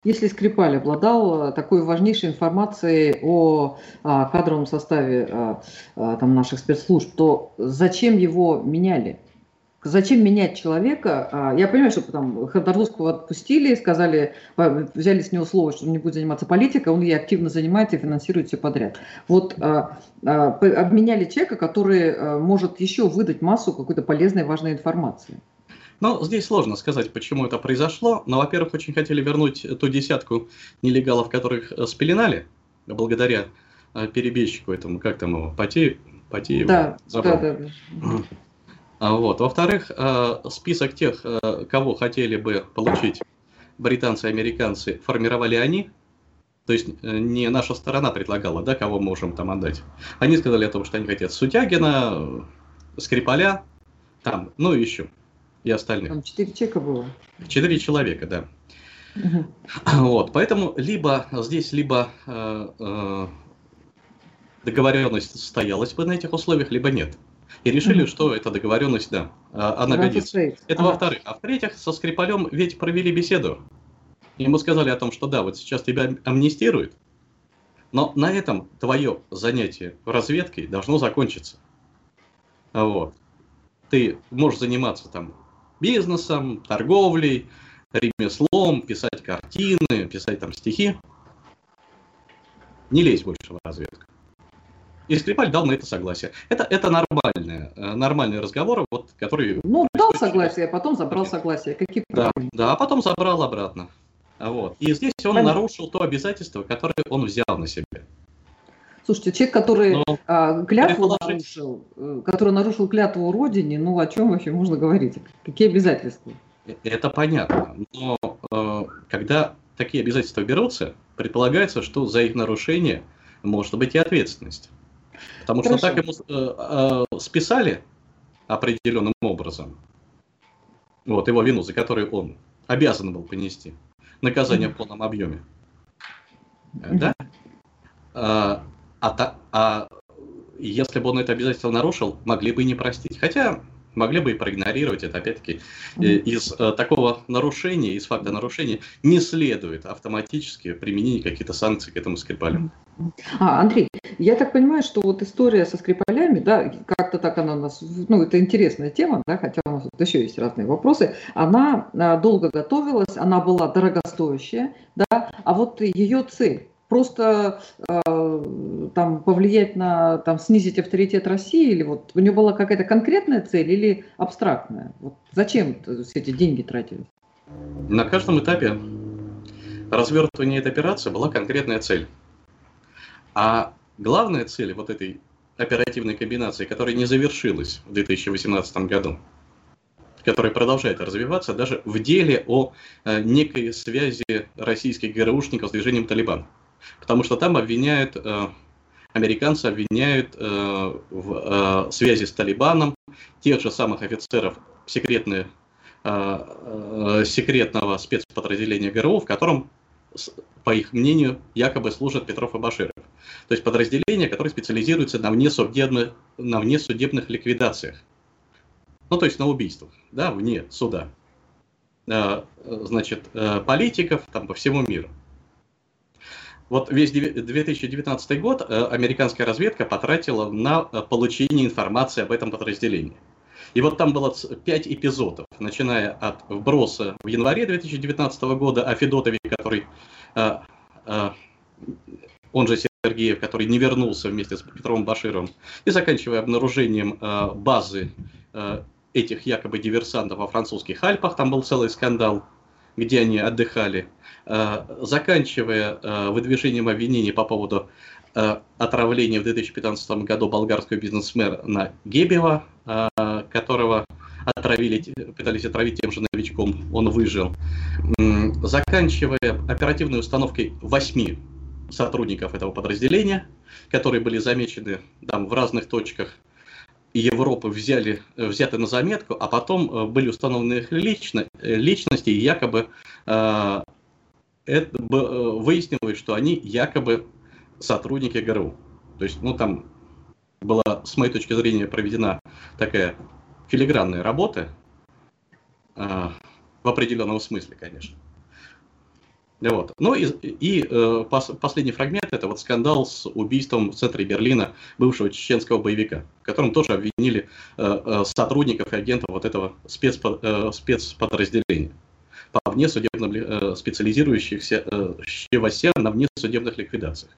если Скрипаль обладал такой важнейшей информацией о кадровом составе там, наших спецслужб, то зачем его меняли? Зачем менять человека? Я понимаю, что там Ходоровского отпустили, сказали, взяли с него слово, что он не будет заниматься политикой, он ей активно занимается и финансирует все подряд. Вот обменяли человека, который может еще выдать массу какой-то полезной, важной информации. Ну, здесь сложно сказать, почему это произошло. Но, во-первых, очень хотели вернуть ту десятку нелегалов, которых спеленали, благодаря перебежчику этому, как там его, Потееву. Потееву да, да, да. Вот. Во-вторых, список тех, кого хотели бы получить британцы и американцы, формировали они. То есть не наша сторона предлагала, да, кого мы можем там отдать. Они сказали о том, что они хотят Сутягина, Скрипаля, там, ну и еще. И остальных. Там четыре человека было. Четыре человека, да. Угу. Вот, поэтому либо здесь, либо э, э, договоренность состоялась бы на этих условиях, либо нет. И решили, угу. что эта договоренность, да, она Рад годится. Устроить. Это ага. во-вторых. А в-третьих, со Скрипалем ведь провели беседу. Ему сказали о том, что да, вот сейчас тебя амнистируют, но на этом твое занятие разведкой должно закончиться. Вот. Ты можешь заниматься там бизнесом, торговлей, ремеслом, писать картины, писать там стихи. Не лезь больше в разведку. И Скрипаль дал на это согласие. Это, это нормальные, нормальные разговоры, вот, которые... Ну, дал согласие, а потом забрал согласие. Какие да, да, а потом забрал обратно. Вот. И здесь он Понятно. нарушил то обязательство, которое он взял на себя. Слушайте, человек, который, ну, а, клятву нарушил, который нарушил клятву Родине, ну о чем вообще можно говорить? Какие обязательства? Это понятно. Но э, когда такие обязательства берутся, предполагается, что за их нарушение может быть и ответственность. Потому Хорошо. что так ему э, э, списали определенным образом, вот его вину, за которую он обязан был понести наказание mm-hmm. в полном объеме. Mm-hmm. Да? А, та, а если бы он это обязательно нарушил, могли бы и не простить. Хотя могли бы и проигнорировать это. Опять-таки, из э, такого нарушения, из факта нарушения, не следует автоматически применение каких-то санкций к этому Скрипалю. А, Андрей, я так понимаю, что вот история со Скрипалями, да, как-то так она у нас, ну, это интересная тема, да, хотя у нас вот еще есть разные вопросы, она а, долго готовилась, она была дорогостоящая, да, а вот ее цель просто э, там повлиять на, там, снизить авторитет России, или вот у нее была какая-то конкретная цель или абстрактная? Вот зачем все эти деньги тратились? На каждом этапе развертывания этой операции была конкретная цель. А главная цель вот этой оперативной комбинации, которая не завершилась в две тысячи восемнадцатом году, которая продолжает развиваться даже в деле о э, некой связи российских ГРУшников с движением «Талибан». Потому что там обвиняют, э, американцы обвиняют э, в э, связи с Талибаном тех же самых офицеров секретные, э, э, секретного спецподразделения ГРУ, в котором, по их мнению, якобы служат Петров и Баширов. То есть подразделение, которое специализируется на внесудебных, на внесудебных ликвидациях. Ну, то есть на убийствах, да, вне суда. Э, значит, э, политиков там по всему миру. Вот весь две тысячи девятнадцатый год американская разведка потратила на получение информации об этом подразделении. И вот там было пять эпизодов, начиная от вброса в январе две тысячи девятнадцатого года о Федотове, который, а, а, он же Сергеев, который не вернулся вместе с Петровым Башировым, и заканчивая обнаружением а, базы а, этих якобы диверсантов во французских Альпах, там был целый скандал, где они отдыхали, а, заканчивая а, выдвижением обвинений по поводу а, отравления в две тысячи пятнадцатом году болгарского бизнесмена Гебева, а, которого отравили, пытались отравить тем же новичком, он выжил, заканчивая оперативной установкой восьми сотрудников этого подразделения, которые были замечены там в разных точках Европы, взяли, взяты на заметку, а потом были установлены их лично, личности, и якобы э, это, выяснилось, что они якобы сотрудники ГРУ. То есть, ну там была, с моей точки зрения, проведена такая филигранная работа, э, в определенном смысле, конечно. Вот. Ну и, и э, пос, последний фрагмент – это вот скандал с убийством в центре Берлина бывшего чеченского боевика, в котором тоже обвинили э, сотрудников и агентов вот этого спецпо, э, спецподразделения, по внесудебным, э, специализирующихся э, на внесудебных ликвидациях.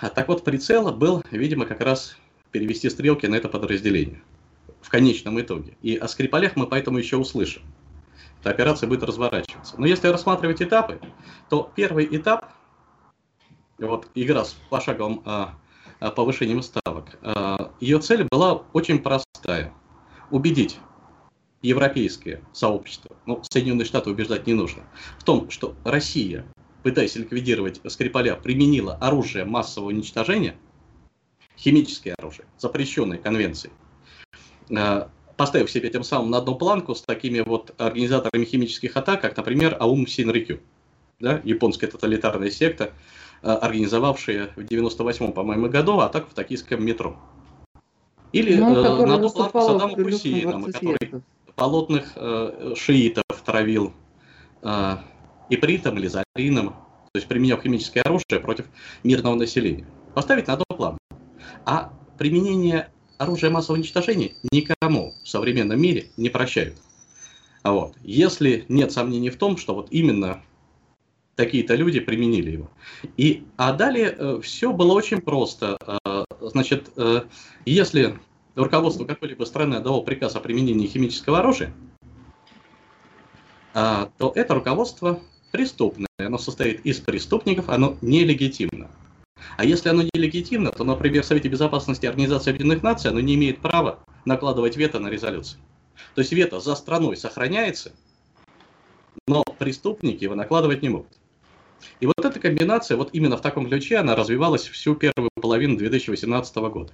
А, так вот, прицел был, видимо, как раз перевести стрелки на это подразделение в конечном итоге. И о Скрипалях мы поэтому еще услышим. Операция будет разворачиваться. Но если рассматривать этапы, то первый этап, вот игра с пошаговым а, повышением ставок, а, ее цель была очень простая. Убедить европейское сообщество, ну, Соединенные Штаты убеждать не нужно, в том, что Россия, пытаясь ликвидировать Скрипаля, применила оружие массового уничтожения, химическое оружие, запрещенное конвенцией, а, поставив себе тем самым на одну планку с такими вот организаторами химических атак, как, например, Аум Синрикю, да, японская тоталитарная секта, организовавшая в девяносто восьмом, по-моему, году атаку в токийском метро. Или ну, э, на одну планку Саддама Хусейна, который полотных э, шиитов травил э, ипритом или зарином, то есть применял химическое оружие против мирного населения. Поставить на одну планку. А применение оружие массового уничтожения никому в современном мире не прощают. А вот, если нет сомнений в том, что вот именно такие-то люди применили его. И, а далее э, все было очень просто. Э, значит, э, если руководство какой-либо страны отдало приказ о применении химического оружия, э, то это руководство преступное. Оно состоит из преступников, оно нелегитимно. А если оно нелегитимно, то, например, в Совете Безопасности Организации Объединенных Наций оно не имеет права накладывать вето на резолюции. То есть вето за страной сохраняется, но преступники его накладывать не могут. И вот эта комбинация, вот именно в таком ключе, она развивалась всю первую половину две тысячи восемнадцатого года.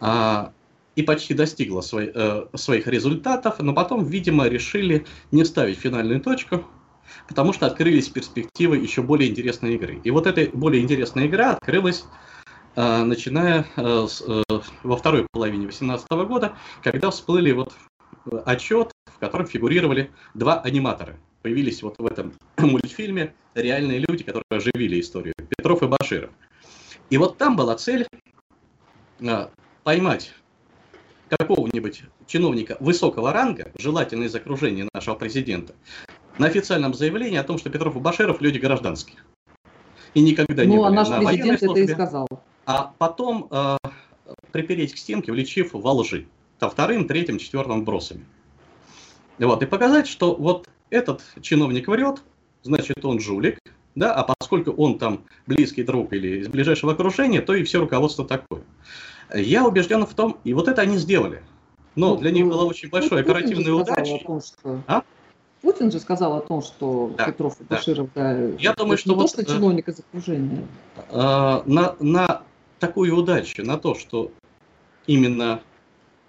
А, и почти достигла свой, э, своих результатов, но потом, видимо, решили не ставить финальную точку, потому что открылись перспективы еще более интересной игры. И вот эта более интересная игра открылась, э, начиная э, с, э, во второй половине две тысячи восемнадцатого года, когда всплыли вот отчет, в котором фигурировали два аниматора. Появились вот в этом мультфильме реальные люди, которые оживили историю, Петров и Баширов. И вот там была цель э, поймать какого-нибудь чиновника высокого ранга, желательно из окружения нашего президента, на официальном заявлении о том, что Петров и Баширов люди гражданские. И никогда не ну, были а наш на военной службе. Это и сказал. А потом э, припереть к стенке, влечив во лжи. Там вторым, третьим, четвертым бросами. Вот. И показать, что вот этот чиновник врет, значит он жулик, да, а поскольку он там близкий друг или из ближайшего окружения, то и все руководство такое. Я убежден в том, и вот это они сделали. Но для них была очень большая оперативная удача. А? Путин же сказал о том, что да, Петров и Баширов, да, да, я думаю, что не вот, то, что чиновник из окружения. Э, на, на такую удачу, на то, что именно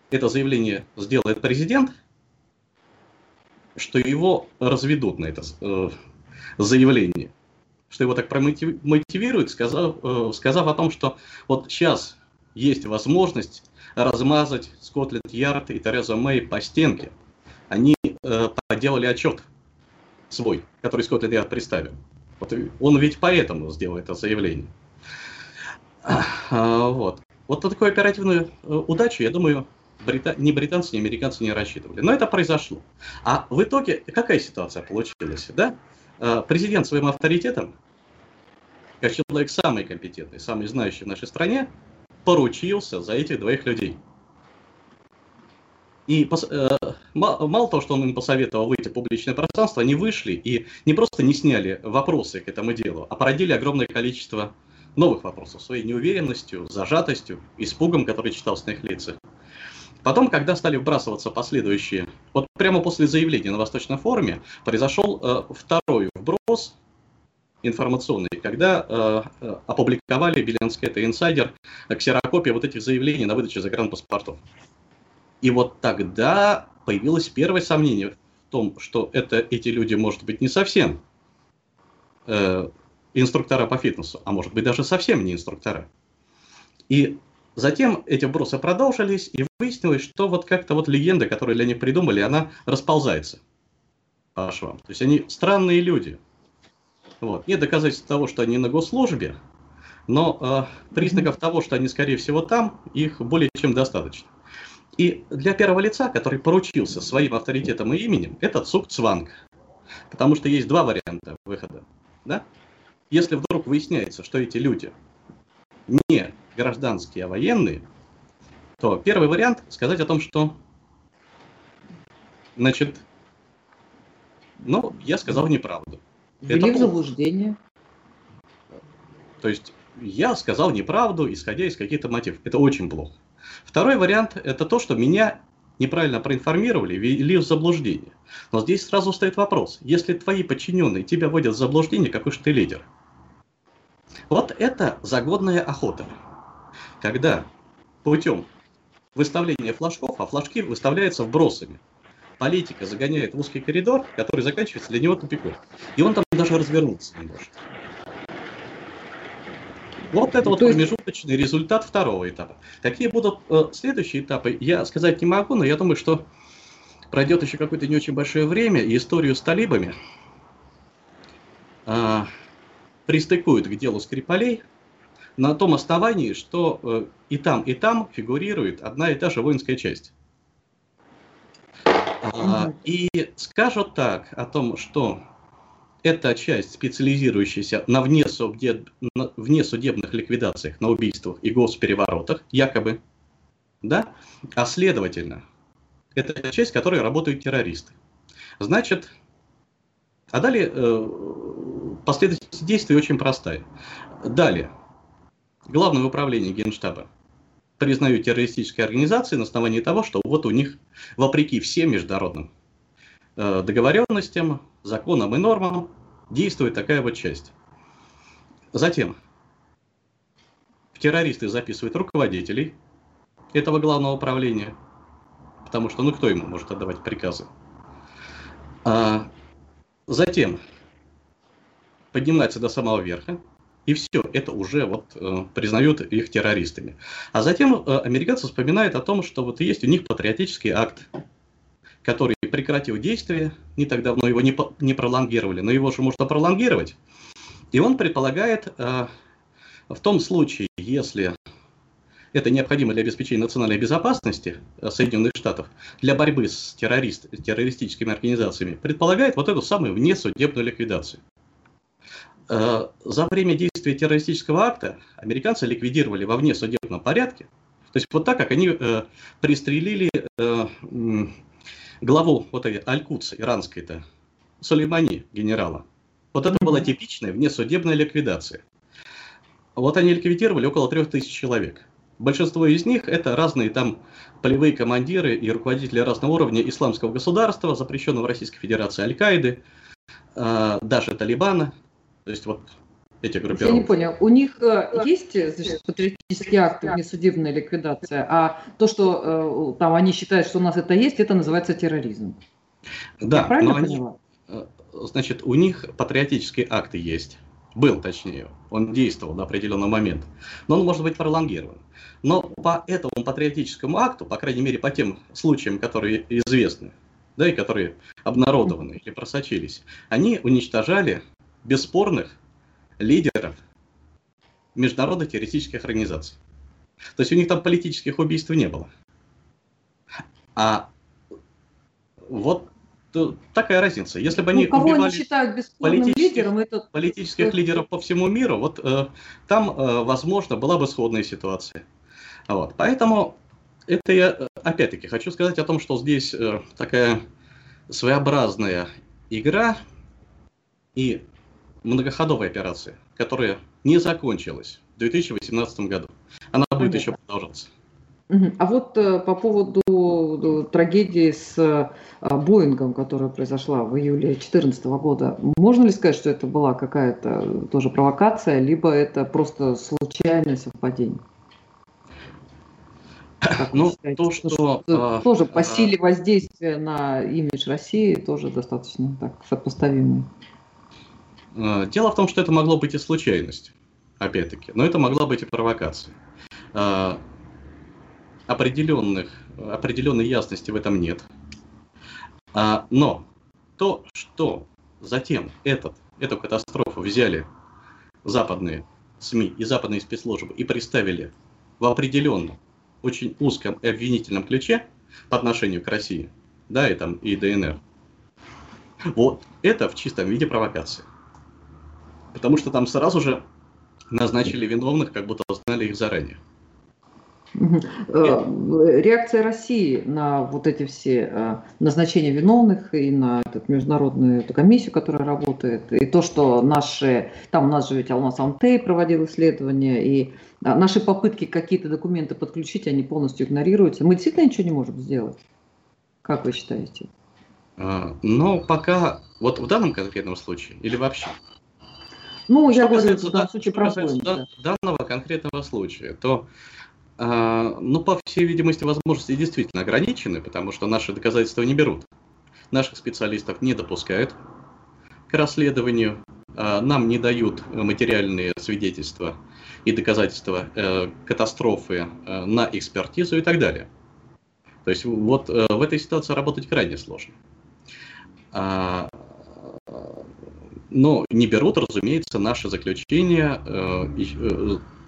это заявление сделает президент, что его разведут на это э, заявление, что его так промотивируют, сказав, э, сказав о том, что вот сейчас есть возможность размазать Скотленд-Ярд и Терезу Мэй по стенке. Они э, подделали отчет свой, который Скотленд-Ярд представил. Вот, он ведь поэтому сделал это заявление. А, а, вот. Вот такую оперативную э, удачу, я думаю, брита... ни британцы, ни американцы не рассчитывали. Но это произошло. А в итоге какая ситуация получилась? Да? Президент своим авторитетом, как человек самый компетентный, самый знающий в нашей стране, поручился за этих двоих людей. И э, мало того, что он им посоветовал выйти в публичное пространство, они вышли и не просто не сняли вопросы к этому делу, а породили огромное количество новых вопросов своей неуверенностью, зажатостью, испугом, который читался на их лицах. Потом, когда стали вбрасываться последующие, вот прямо после заявления на Восточном форуме произошел э, второй вброс информационный, когда э, опубликовали, Белянский, это инсайдер, ксерокопия вот этих заявлений на выдачу загранпаспортов. И вот тогда появилось первое сомнение в том, что это, эти люди, может быть, не совсем э, инструктора по фитнесу, а может быть, даже совсем не инструктора. И затем эти вбросы продолжились, и выяснилось, что вот как-то вот легенда, которую для них придумали, она расползается по швам. То есть они странные люди. Вот. Нет доказательств того, что они на госслужбе, но э, признаков того, что они, скорее всего, там, их более чем достаточно. И для первого лица, который поручился своим авторитетом и именем, это цугцванг. Потому что есть два варианта выхода. Да? Если вдруг выясняется, что эти люди не гражданские, а военные, то первый вариант сказать о том, что, значит, ну, я сказал неправду. Ввели в заблуждение. То есть я сказал неправду, исходя из каких-то мотивов. Это очень плохо. Второй вариант – это то, что меня неправильно проинформировали, ввели в заблуждение. Но здесь сразу стоит вопрос. Если твои подчиненные тебя вводят в заблуждение, какой же ты лидер? Вот это загодная охота. Когда путем выставления флажков, а флажки выставляются вбросами, политика загоняет в узкий коридор, который заканчивается для него тупиком. И он там даже развернуться не может. Вот это вот промежуточный результат второго этапа. Какие будут э, следующие этапы, я сказать не могу, но я думаю, что пройдет еще какое-то не очень большое время, и историю с талибами э, пристыкуют к делу Скрипалей на том основании, что э, и там, и там фигурирует одна и та же воинская часть. Э, и скажут так о том, что... Это часть, специализирующаяся на внесудеб... на внесудебных ликвидациях, на убийствах и госпереворотах, якобы, да? А следовательно, это часть, в которой работают террористы. Значит, а далее э, последовательность действий очень простая. Далее, Главное управление Генштаба признают террористические организации на основании того, что вот у них, вопреки всем международным э, договоренностям, законам и нормам действует такая вот часть. Затем в террористы записывают руководителей этого главного управления, потому что ну кто ему может отдавать приказы. А затем поднимается до самого верха, и все, это уже вот э, признают их террористами. А затем э, американцы вспоминают о том, что вот есть у них патриотический акт, который прекратил действие, не так давно его не, не пролонгировали, но его же можно пролонгировать. И он предполагает, э, в том случае, если это необходимо для обеспечения национальной безопасности Соединенных Штатов, для борьбы с террорист, террористическими организациями, предполагает вот эту самую внесудебную ликвидацию. Э, за время действия террористического акта американцы ликвидировали во внесудебном порядке, то есть вот так, как они э, пристрелили... Э, э, главу вот этой Аль-Кудс иранской-то, Сулеймани, генерала. Вот это была типичная внесудебная ликвидация. Вот они ликвидировали около трех тысяч человек. Большинство из них это разные там полевые командиры и руководители разного уровня исламского государства, запрещенного в Российской Федерации, Аль-Каиды, э, даже Талибана. То есть вот эти группировки. Я не понял, у них э, есть, значит, патриотические акты, несудебная ликвидация, а то, что э, там они считают, что у нас это есть, это называется терроризм. Да, я правильно поняла? Они, значит, у них патриотические акты есть. Был, точнее, он действовал до определенного момента, но он может быть пролонгирован. Но по этому патриотическому акту, по крайней мере, по тем случаям, которые известны, да, и которые обнародованы или просочились, они уничтожали бесспорных лидеров международных террористических организаций. То есть у них там политических убийств не было. А вот такая разница. Если бы они, ну, кого они считают бесспорным политических, лидером, это... политических лидеров по всему миру, вот э, там, э, возможно, была бы сходная ситуация. Вот. Поэтому это я, опять-таки, хочу сказать о том, что здесь э, такая своеобразная игра и многоходовая операция, которая не закончилась в две тысячи восемнадцатом году. Она будет еще продолжаться. А вот по поводу трагедии с Боингом, которая произошла в июле две тысячи четырнадцатого года, можно ли сказать, что это была какая-то тоже провокация, либо это просто случайное совпадение? Ну, то, что, что тоже по силе воздействия на имидж России тоже достаточно так сопоставимый. Дело в том, что это могло быть и случайность, опять-таки, но это могла быть и провокация. Определенных, определенной ясности в этом нет. А, но то, что затем этот, эту катастрофу взяли западные СМИ и западные спецслужбы и представили в определенном, очень узком и обвинительном ключе по отношению к России, да, и, там, и ДНР, вот это в чистом виде провокации. Потому что там сразу же назначили виновных, как будто знали их заранее. Реакция России на вот эти все назначения виновных и на эту международную эту комиссию, которая работает, и то, что наши, там у нас же ведь Алмаз Антей проводил исследования, и наши попытки какие-то документы подключить, они полностью игнорируются. Мы действительно ничего не можем сделать? Как вы считаете? Но пока, вот в данном конкретном случае или вообще? Ну, что я говорю, в данном случае про данного конкретного случая, то... Ну, по всей видимости, возможности действительно ограничены, потому что наши доказательства не берут. Наших специалистов не допускают к расследованию, нам не дают материальные свидетельства и доказательства катастрофы на экспертизу и так далее. То есть вот в этой ситуации работать крайне сложно. Но не берут, разумеется, наши заключения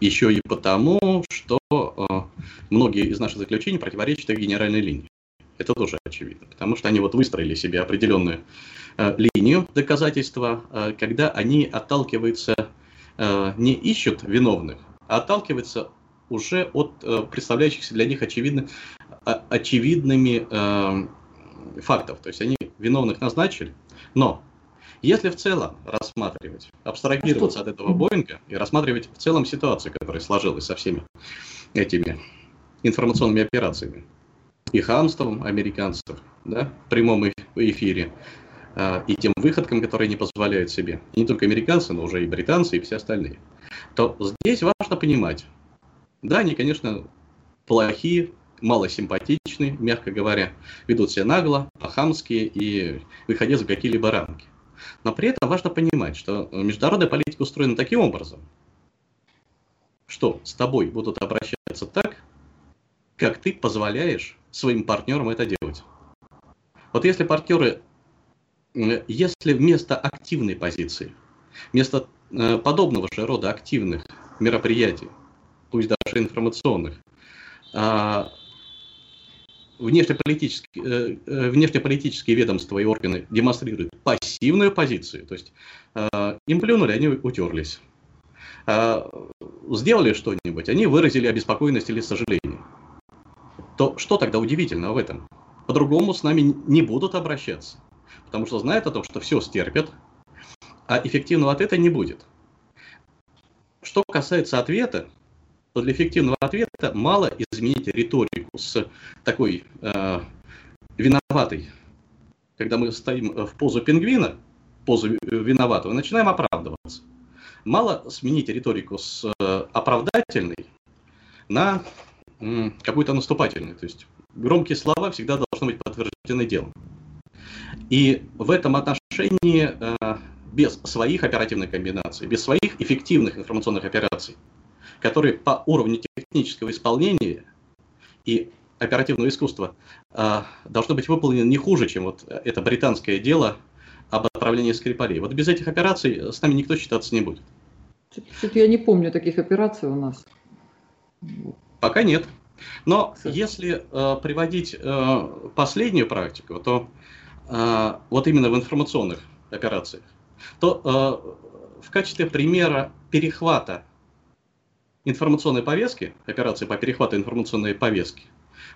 еще и потому, что многие из наших заключений противоречат их генеральной линии. Это тоже очевидно, потому что они вот выстроили себе определенную линию доказательства, когда они отталкиваются, не ищут виновных, а отталкиваются уже от представляющихся для них очевидно, очевидными фактов. То есть они виновных назначили, но... Если в целом рассматривать, абстрагироваться а от этого Боинга и рассматривать в целом ситуацию, которая сложилась со всеми этими информационными операциями, и хамством американцев, да, в прямом эфире, и тем выходкам, которые не позволяют себе, и не только американцы, но уже и британцы, и все остальные, то здесь важно понимать, да, они, конечно, плохие, малосимпатичные, мягко говоря, ведут себя нагло, хамские и выходя за какие-либо рамки. Но при этом важно понимать, что международная политика устроена таким образом, что с тобой будут обращаться так, как ты позволяешь своим партнерам это делать. Вот если партнеры, если вместо активной позиции, вместо подобного же рода активных мероприятий, пусть даже информационных, Внешнеполитические, внешнеполитические ведомства и органы демонстрируют пассивную позицию, то есть им плюнули, они утерлись. Сделали что-нибудь, они выразили обеспокоенность или сожаление. То что тогда удивительного в этом? По-другому с нами не будут обращаться, потому что знают о том, что все стерпят, а эффективного ответа не будет. Что касается ответа, то для эффективного ответа мало изменить риторику с такой э, виноватой, когда мы стоим в позу пингвина, позу виноватого, начинаем оправдываться. Мало сменить риторику с э, оправдательной на э, какую-то наступательную. То есть громкие слова всегда должны быть подтверждены делом. И в этом отношении э, без своих оперативных комбинаций, без своих эффективных информационных операций, которые по уровню технического исполнения и оперативного искусства э, должны быть выполнены не хуже, чем вот это британское дело об отправлении Скрипалей. Вот без этих операций с нами никто считаться не будет. Что-то я не помню таких операций у нас. Пока нет. Но если э, приводить э, последнюю практику, то э, вот именно в информационных операциях, то э, в качестве примера перехвата информационной повестки, операции по перехвату информационной повестки,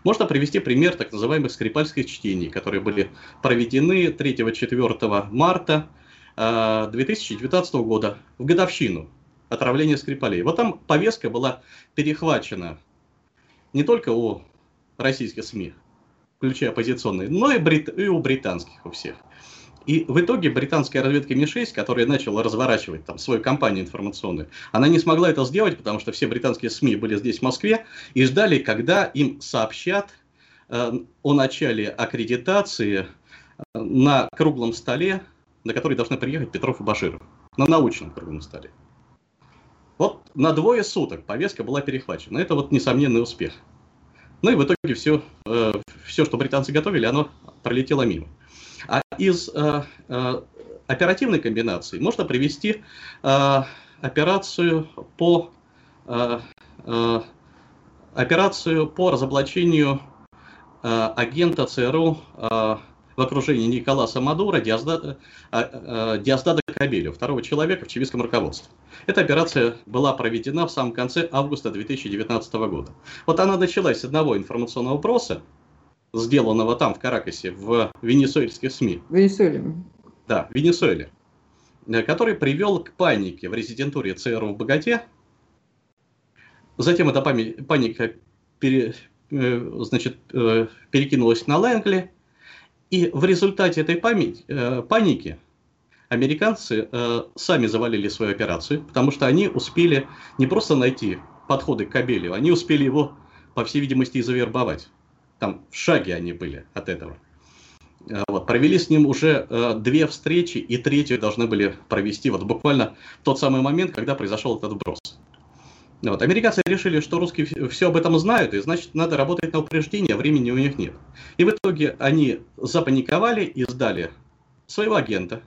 можно привести пример так называемых скрипальских чтений, которые были проведены третьего-четвёртого марта э, две тысячи девятнадцатого года, в годовщину отравления Скрипалей. Вот там повестка была перехвачена не только у российских СМИ, включая оппозиционные, но и, брит... и у британских у всех. И в итоге британская разведка эм и шесть, которая начала разворачивать там свою кампанию информационную, она не смогла это сделать, потому что все британские СМИ были здесь, в Москве, и ждали, когда им сообщат э, о начале аккредитации на круглом столе, на который должны приехать Петров и Баширов, на научном круглом столе. Вот на двое суток повестка была перехвачена. Это вот несомненный успех. Ну и в итоге все, э, все что британцы готовили, оно пролетело мимо. А из э, э, оперативной комбинации можно привести э, операцию, по, э, э, операцию по разоблачению э, агента ЦРУ э, в окружении Николаса Мадура, Диосдадо, Диосдадо Кабельо, второго человека в чивистском руководстве. Эта операция была проведена в самом конце августа две тысячи девятнадцатого года. Вот она началась с одного информационного опроса, сделанного там, в Каракасе, в венесуэльских СМИ. Венесуэле. Да, в Венесуэле, который привел к панике в резидентуре ЦРУ в Богате. Затем эта паника пере, значит, перекинулась на Лэнгли. И в результате этой память, э, паники американцы э, сами завалили свою операцию, потому что они успели не просто найти подходы к Кабелю, они успели его, по всей видимости, и завербовать. Там в шаге они были от этого. Э, вот, провели с ним уже э, две встречи, и третью должны были провести вот буквально тот самый момент, когда произошел этот вброс. Вот. Американцы решили, что русские все об этом знают, и значит надо работать на упреждение, а времени у них нет. И в итоге они запаниковали и сдали своего агента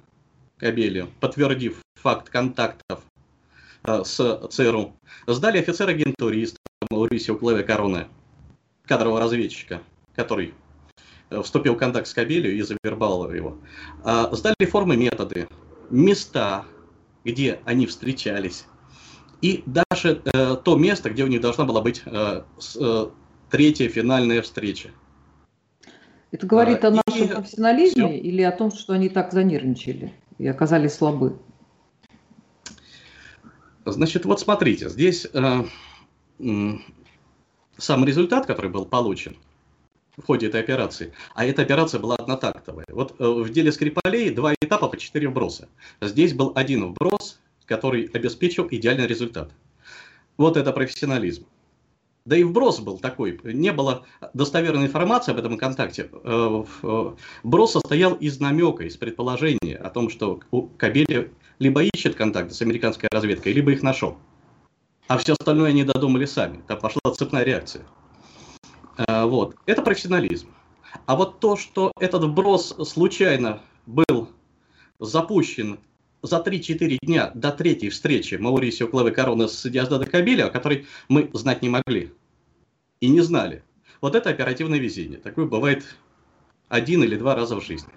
Кабелю, подтвердив факт контактов э, с ЦРУ, сдали офицера-агентуриста Маурисио Клавер-Кароне, кадрового разведчика, который э, вступил в контакт с Кабелю и завербовал его, э, сдали формы, методы, места, где они встречались. И даже э, то место, где у них должна была быть э, с, э, третья финальная встреча. Это говорит а, о нашем и... профессионализме Все. Или о том, что они так занервничали и оказались слабы? Значит, вот смотрите, здесь э, э, сам результат, который был получен в ходе этой операции, а эта операция была однотактовая. Вот э, в деле Скрипалей два этапа по четыре вброса. Здесь был один вброс, который обеспечил идеальный результат. Вот это профессионализм. Да и вброс был такой, не было достоверной информации об этом контакте. Вброс состоял из намека, из предположения о том, что Кабель либо ищет контакты с американской разведкой, либо их нашел. А все остальное они додумали сами. Там пошла цепная реакция. Вот. Это профессионализм. А вот то, что этот вброс случайно был запущен за три-четыре дня до третьей встречи Маурисио Клавер-Кароне с Диосдадо Кабельо, о которой мы знать не могли и не знали. Вот это оперативное везение. Такое бывает один или два раза в жизни.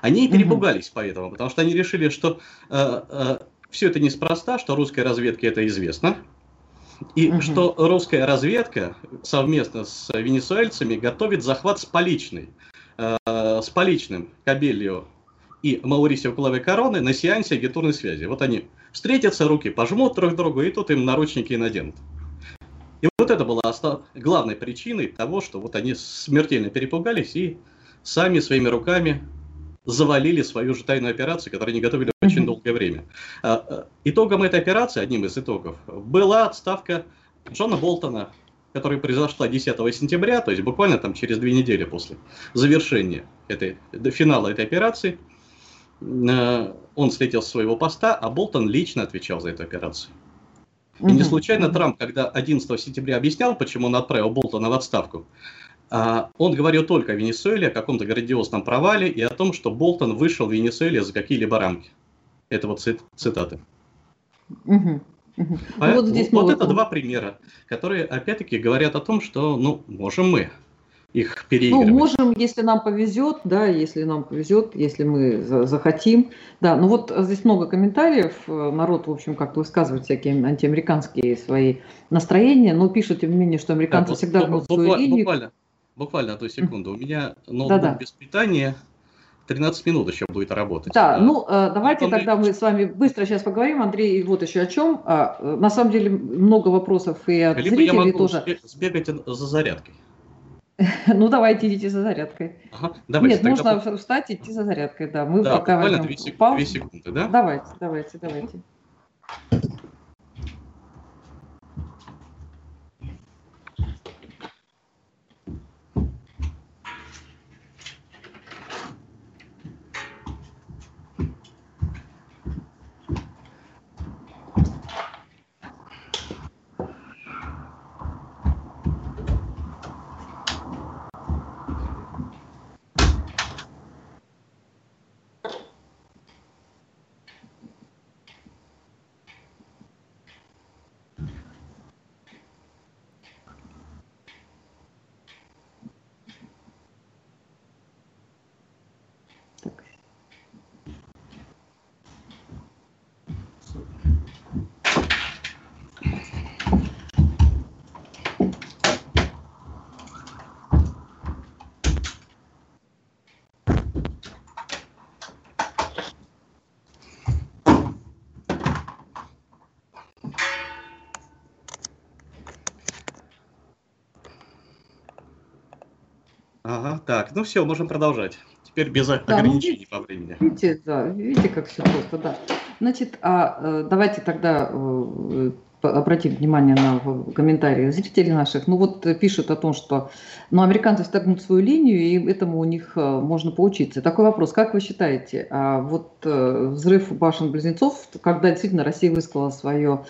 Они и перепугались угу. поэтому, потому что они решили, что э, э, все это неспроста, что русской разведке это известно, и угу. что русская разведка совместно с венесуэльцами готовит захват с поличной, э, с поличным Кабельо и Маурисио Клавер-Кароне на сеансе агентурной связи. Вот они встретятся, руки пожмут друг другу, и тут им наручники и наденут. И вот это было основ... главной причиной того, что вот они смертельно перепугались и сами своими руками завалили свою же тайную операцию, которую они готовили mm-hmm. очень долгое время. Итогом этой операции, одним из итогов, была отставка Джона Болтона, которая произошла десятого сентября, то есть буквально там через две недели после завершения этой, финала этой операции. Он слетел с своего поста, а Болтон лично отвечал за эту операцию. И не случайно Трамп, когда одиннадцатого сентября объяснял, почему он отправил Болтона в отставку, он говорил только о Венесуэле, о каком-то грандиозном провале и о том, что Болтон вышел в Венесуэле за какие-либо рамки. Это вот цитаты. По... Вот, здесь вот это два примера, которые опять-таки говорят о том, что ну, можем мы их переигрывать. Ну, можем, если нам повезет, да, если нам повезет, если мы захотим. Да, ну вот здесь много комментариев. Народ, в общем, как-то высказывает всякие антиамериканские свои настроения, но пишет, тем не менее, что американцы да, всегда будут свою линию. Буквально, буквально одну секунду. У меня ноутбук да, да. без питания. тринадцать минут еще будет работать. Да, а, ну давайте Андрей... тогда мы с вами быстро сейчас поговорим, Андрей, вот еще о чем. А, на самом деле много вопросов и от либо зрителей я могу тоже. Сбегать за зарядкой. Ну давайте идите за зарядкой. Ага, давайте. Нет, нужно по... встать и идти за зарядкой, да. Мы да, пока буквально две секунды, да? Давайте, давайте, давайте. Ага, так, ну все, можем продолжать. Теперь без да, ограничений ну, по времени. Видите, да, видите, как все просто, да. Значит, а, давайте тогда обратим внимание на комментарии зрителей наших. Ну вот пишут о том, что ну, американцы встагнут свою линию, и этому у них можно поучиться. Такой вопрос, как вы считаете, а вот взрыв башен-близнецов, когда действительно Россия высказала свое...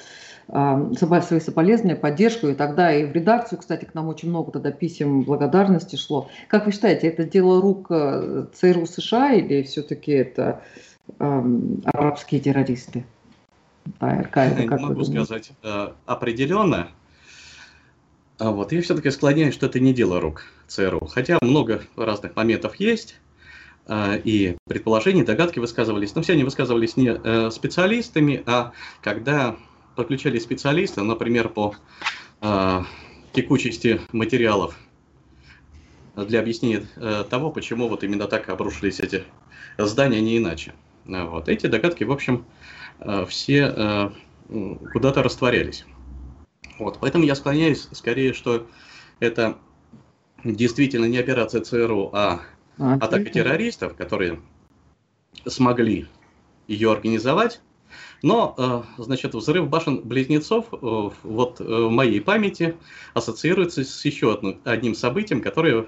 свои соболезнования, поддержку, и тогда и в редакцию, кстати, к нам очень много тогда писем благодарности шло. Как вы считаете, это дело рук ЦРУ США или все-таки это э, арабские террористы? Как, я как не могу сказать определенно. Вот. Я все-таки склоняюсь, что это не дело рук ЦРУ, хотя много разных моментов есть. И предположения, догадки высказывались, но все они высказывались не специалистами, а когда подключали специалисты, например, по э, текучести материалов для объяснения э, того, почему вот именно так обрушились эти здания, а не иначе. Вот. Эти догадки, в общем, э, все э, куда-то растворялись. Вот. Поэтому я склоняюсь скорее, что это действительно не операция ЦРУ, а а, атака террористов, которые смогли ее организовать. Но, значит, взрыв башен-близнецов вот, в моей памяти ассоциируется с еще одним событием, которое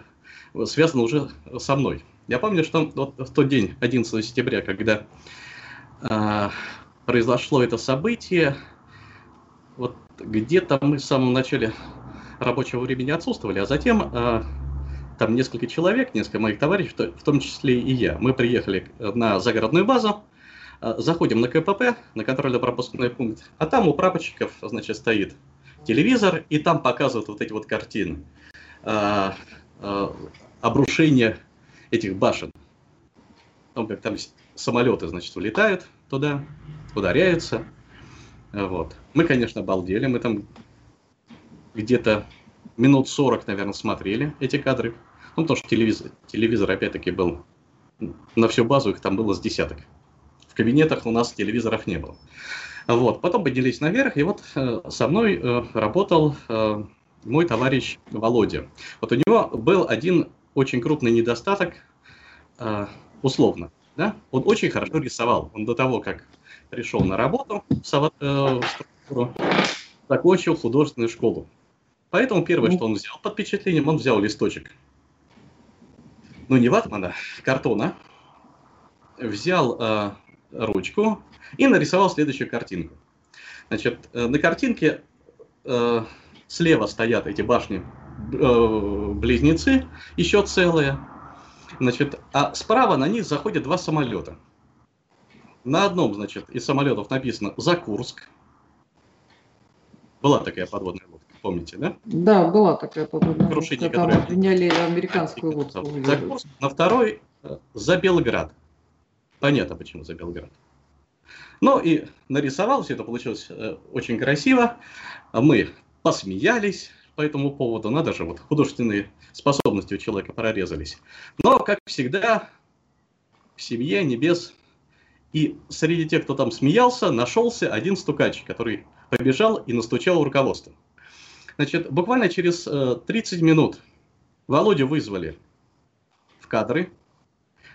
связано уже со мной. Я помню, что вот в тот день, одиннадцатого сентября, когда а, произошло это событие, вот где-то мы в самом начале рабочего времени отсутствовали, а затем а, там несколько человек, несколько моих товарищей, в том числе и я, мы приехали на загородную базу. Заходим на КПП, на контрольно-пропускной пункт, а там у прапорщиков, значит, стоит телевизор, и там показывают вот эти вот картины а, а, обрушения этих башен. Там, как там самолеты, значит, улетают туда, ударяются. Вот. Мы, конечно, обалдели, мы там где-то минут сорок, наверное, смотрели эти кадры. Ну, потому что телевизор, телевизор опять-таки, был на всю базу, их там было с десяток. В кабинетах у нас телевизоров не было. Вот. Потом поднялись наверх, и вот э, со мной э, работал э, мой товарищ Володя. Вот у него был один очень крупный недостаток, э, условно. Да? Он очень хорошо рисовал. Он до того, как пришел на работу в Сава, э, в структуру, закончил художественную школу. Поэтому первое, что он взял под впечатлением, он взял листочек. Ну, не ватмана, картона. Взял... Э, ручку и нарисовал следующую картинку. Значит, на картинке э, слева стоят эти башни-близнецы, э, еще целые, значит, а справа на них заходят два самолета. На одном, значит, из самолетов написано «За Курск», Была такая подводная лодка, помните, да? Да, была такая подводная лодка, когда обвиняли американскую лодку. За Курск, на второй за Белград. Понятно, почему за Белград. Ну и нарисовал, все это получилось очень красиво. Мы посмеялись по этому поводу, надо же, вот художественные способности у человека прорезались. Но, как всегда, в семье небес... И среди тех, кто там смеялся, нашелся один стукач, который побежал и настучал руководство. Значит, буквально через тридцать минут Володю вызвали в кадры.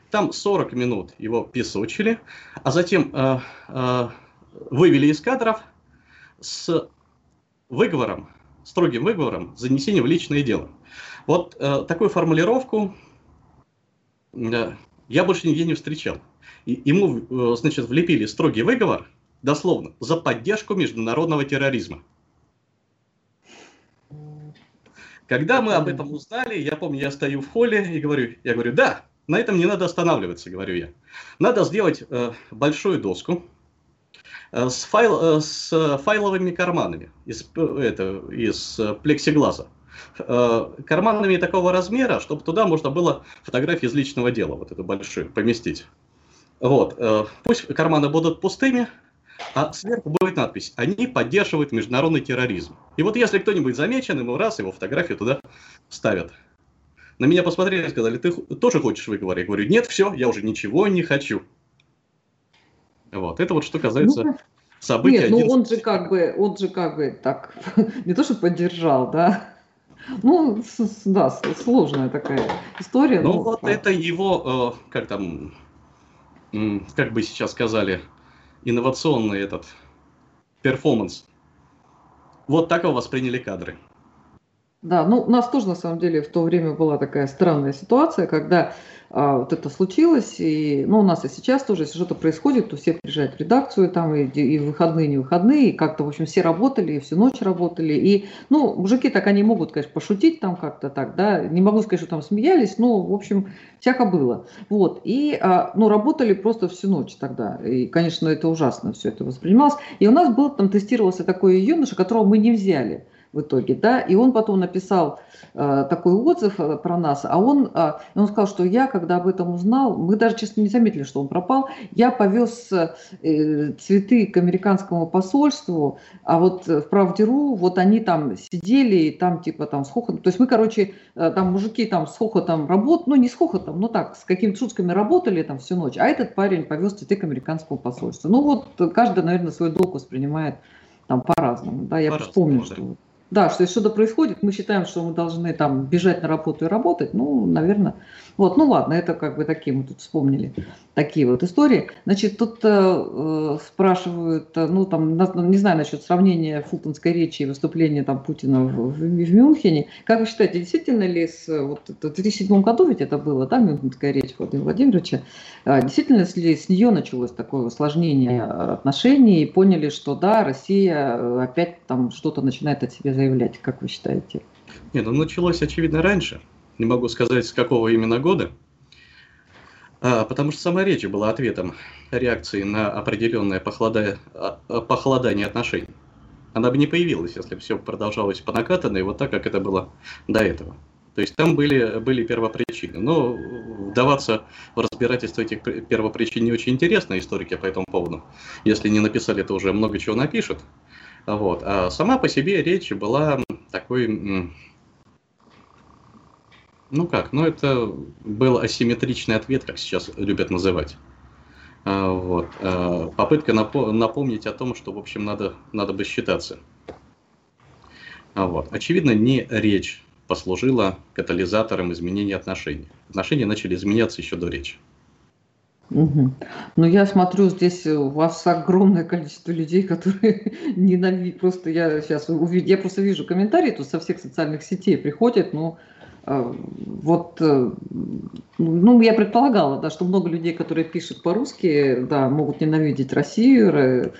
Там сорок минут его песочили, а затем э, э, вывели из кадров с выговором, строгим выговором, занесением в личное дело. Вот э, такую формулировку э, я больше нигде не встречал. И ему, значит, влепили строгий выговор, дословно, за поддержку международного терроризма. Когда мы об этом узнали, я помню, я стою в холле и говорю, я говорю, да, на этом не надо останавливаться, говорю я. Надо сделать э, большую доску э, с, файл, э, с файловыми карманами из, это, из э, плексиглаза. Карманами такого размера, чтобы туда можно было фотографии из личного дела, вот эту большую, поместить. Вот. Пусть карманы будут пустыми, а сверху будет надпись «Они поддерживают международный терроризм». И вот если кто-нибудь замечен, ему раз, его фотографию туда вставят. На меня посмотрели и сказали, ты тоже хочешь выговор? Я говорю, нет, все, я уже ничего не хочу. Вот. Это вот что касается... Ну... События. Нет, ну он же как бы, он же как бы так, не то что поддержал, да, ну с, да, сложная такая история. Ну но... вот это его, как там, как бы сейчас сказали, инновационный этот перформанс. Вот так его восприняли кадры. Да, ну у нас тоже на самом деле в то время была такая странная ситуация, когда а, вот это случилось, и ну, у нас и сейчас тоже, если что-то происходит, то все приезжают в редакцию, там и, и выходные, и не выходные, и как-то, в общем, все работали, и всю ночь работали, и, ну, мужики так, они могут, конечно, пошутить там как-то так, да, не могу сказать, что там смеялись, но, в общем, всяко было, вот, и, а, ну, работали просто всю ночь тогда, и, конечно, это ужасно все это воспринималось, и у нас был, там, тестировался такой юноша, которого мы не взяли, в итоге, да, и он потом написал э, такой отзыв э, про нас, а он, э, он сказал, что я, когда об этом узнал, мы даже, честно, не заметили, что он пропал, я повез э, цветы к американскому посольству, а вот в Правде.ру, вот они там сидели, и там типа там с хохотом, то есть мы, короче, э, там мужики там с хохотом работали, ну не с хохотом, но так, с какими-то шутками работали там всю ночь, а этот парень повез цветы к американскому посольству. Ну вот каждый, наверное, свой долг воспринимает там по-разному, да, я вспомню, что... Да, что если что-то происходит, мы считаем, что мы должны там бежать на работу и работать, ну, наверное, вот, ну ладно, это как бы такие, мы тут вспомнили такие вот истории. Значит, тут э, спрашивают, ну там, не знаю насчет сравнения фултонской речи и выступления там Путина в, в, в Мюнхене, как вы считаете, действительно ли, с, вот, в две тысячи седьмом году ведь это было, да, Мюнхенская речь Владимира Владимировича, действительно ли с нее началось такое усложнение отношений и поняли, что да, Россия опять там что-то начинает от себя заявлять, как вы считаете? Нет, ну началось, очевидно, раньше. Не могу сказать, с какого именно года. А, потому что сама речь была ответом реакции на определенное похолода... похолодание отношений. Она бы не появилась, если бы все продолжалось по накатанной, вот так, как это было до этого. То есть там были, были первопричины. Но вдаваться в разбирательство этих первопричин не очень интересно, историки по этому поводу. Если не написали, то уже много чего напишут. Вот. А сама по себе речь была такой, ну как, ну это был асимметричный ответ, как сейчас любят называть. А, вот. А, попытка напо- напомнить о том, что, в общем, надо, надо бы считаться. А, вот. Очевидно, не речь послужила катализатором изменения отношений. Отношения начали изменяться еще до речи. Угу. Ну, я смотрю, здесь у вас огромное количество людей, которые ненавидят. Просто я сейчас увид... я просто вижу комментарии, тут со всех социальных сетей приходят, ну, э, вот, э, ну, я предполагала, да, что много людей, которые пишут по-русски, да, могут ненавидеть Россию, э,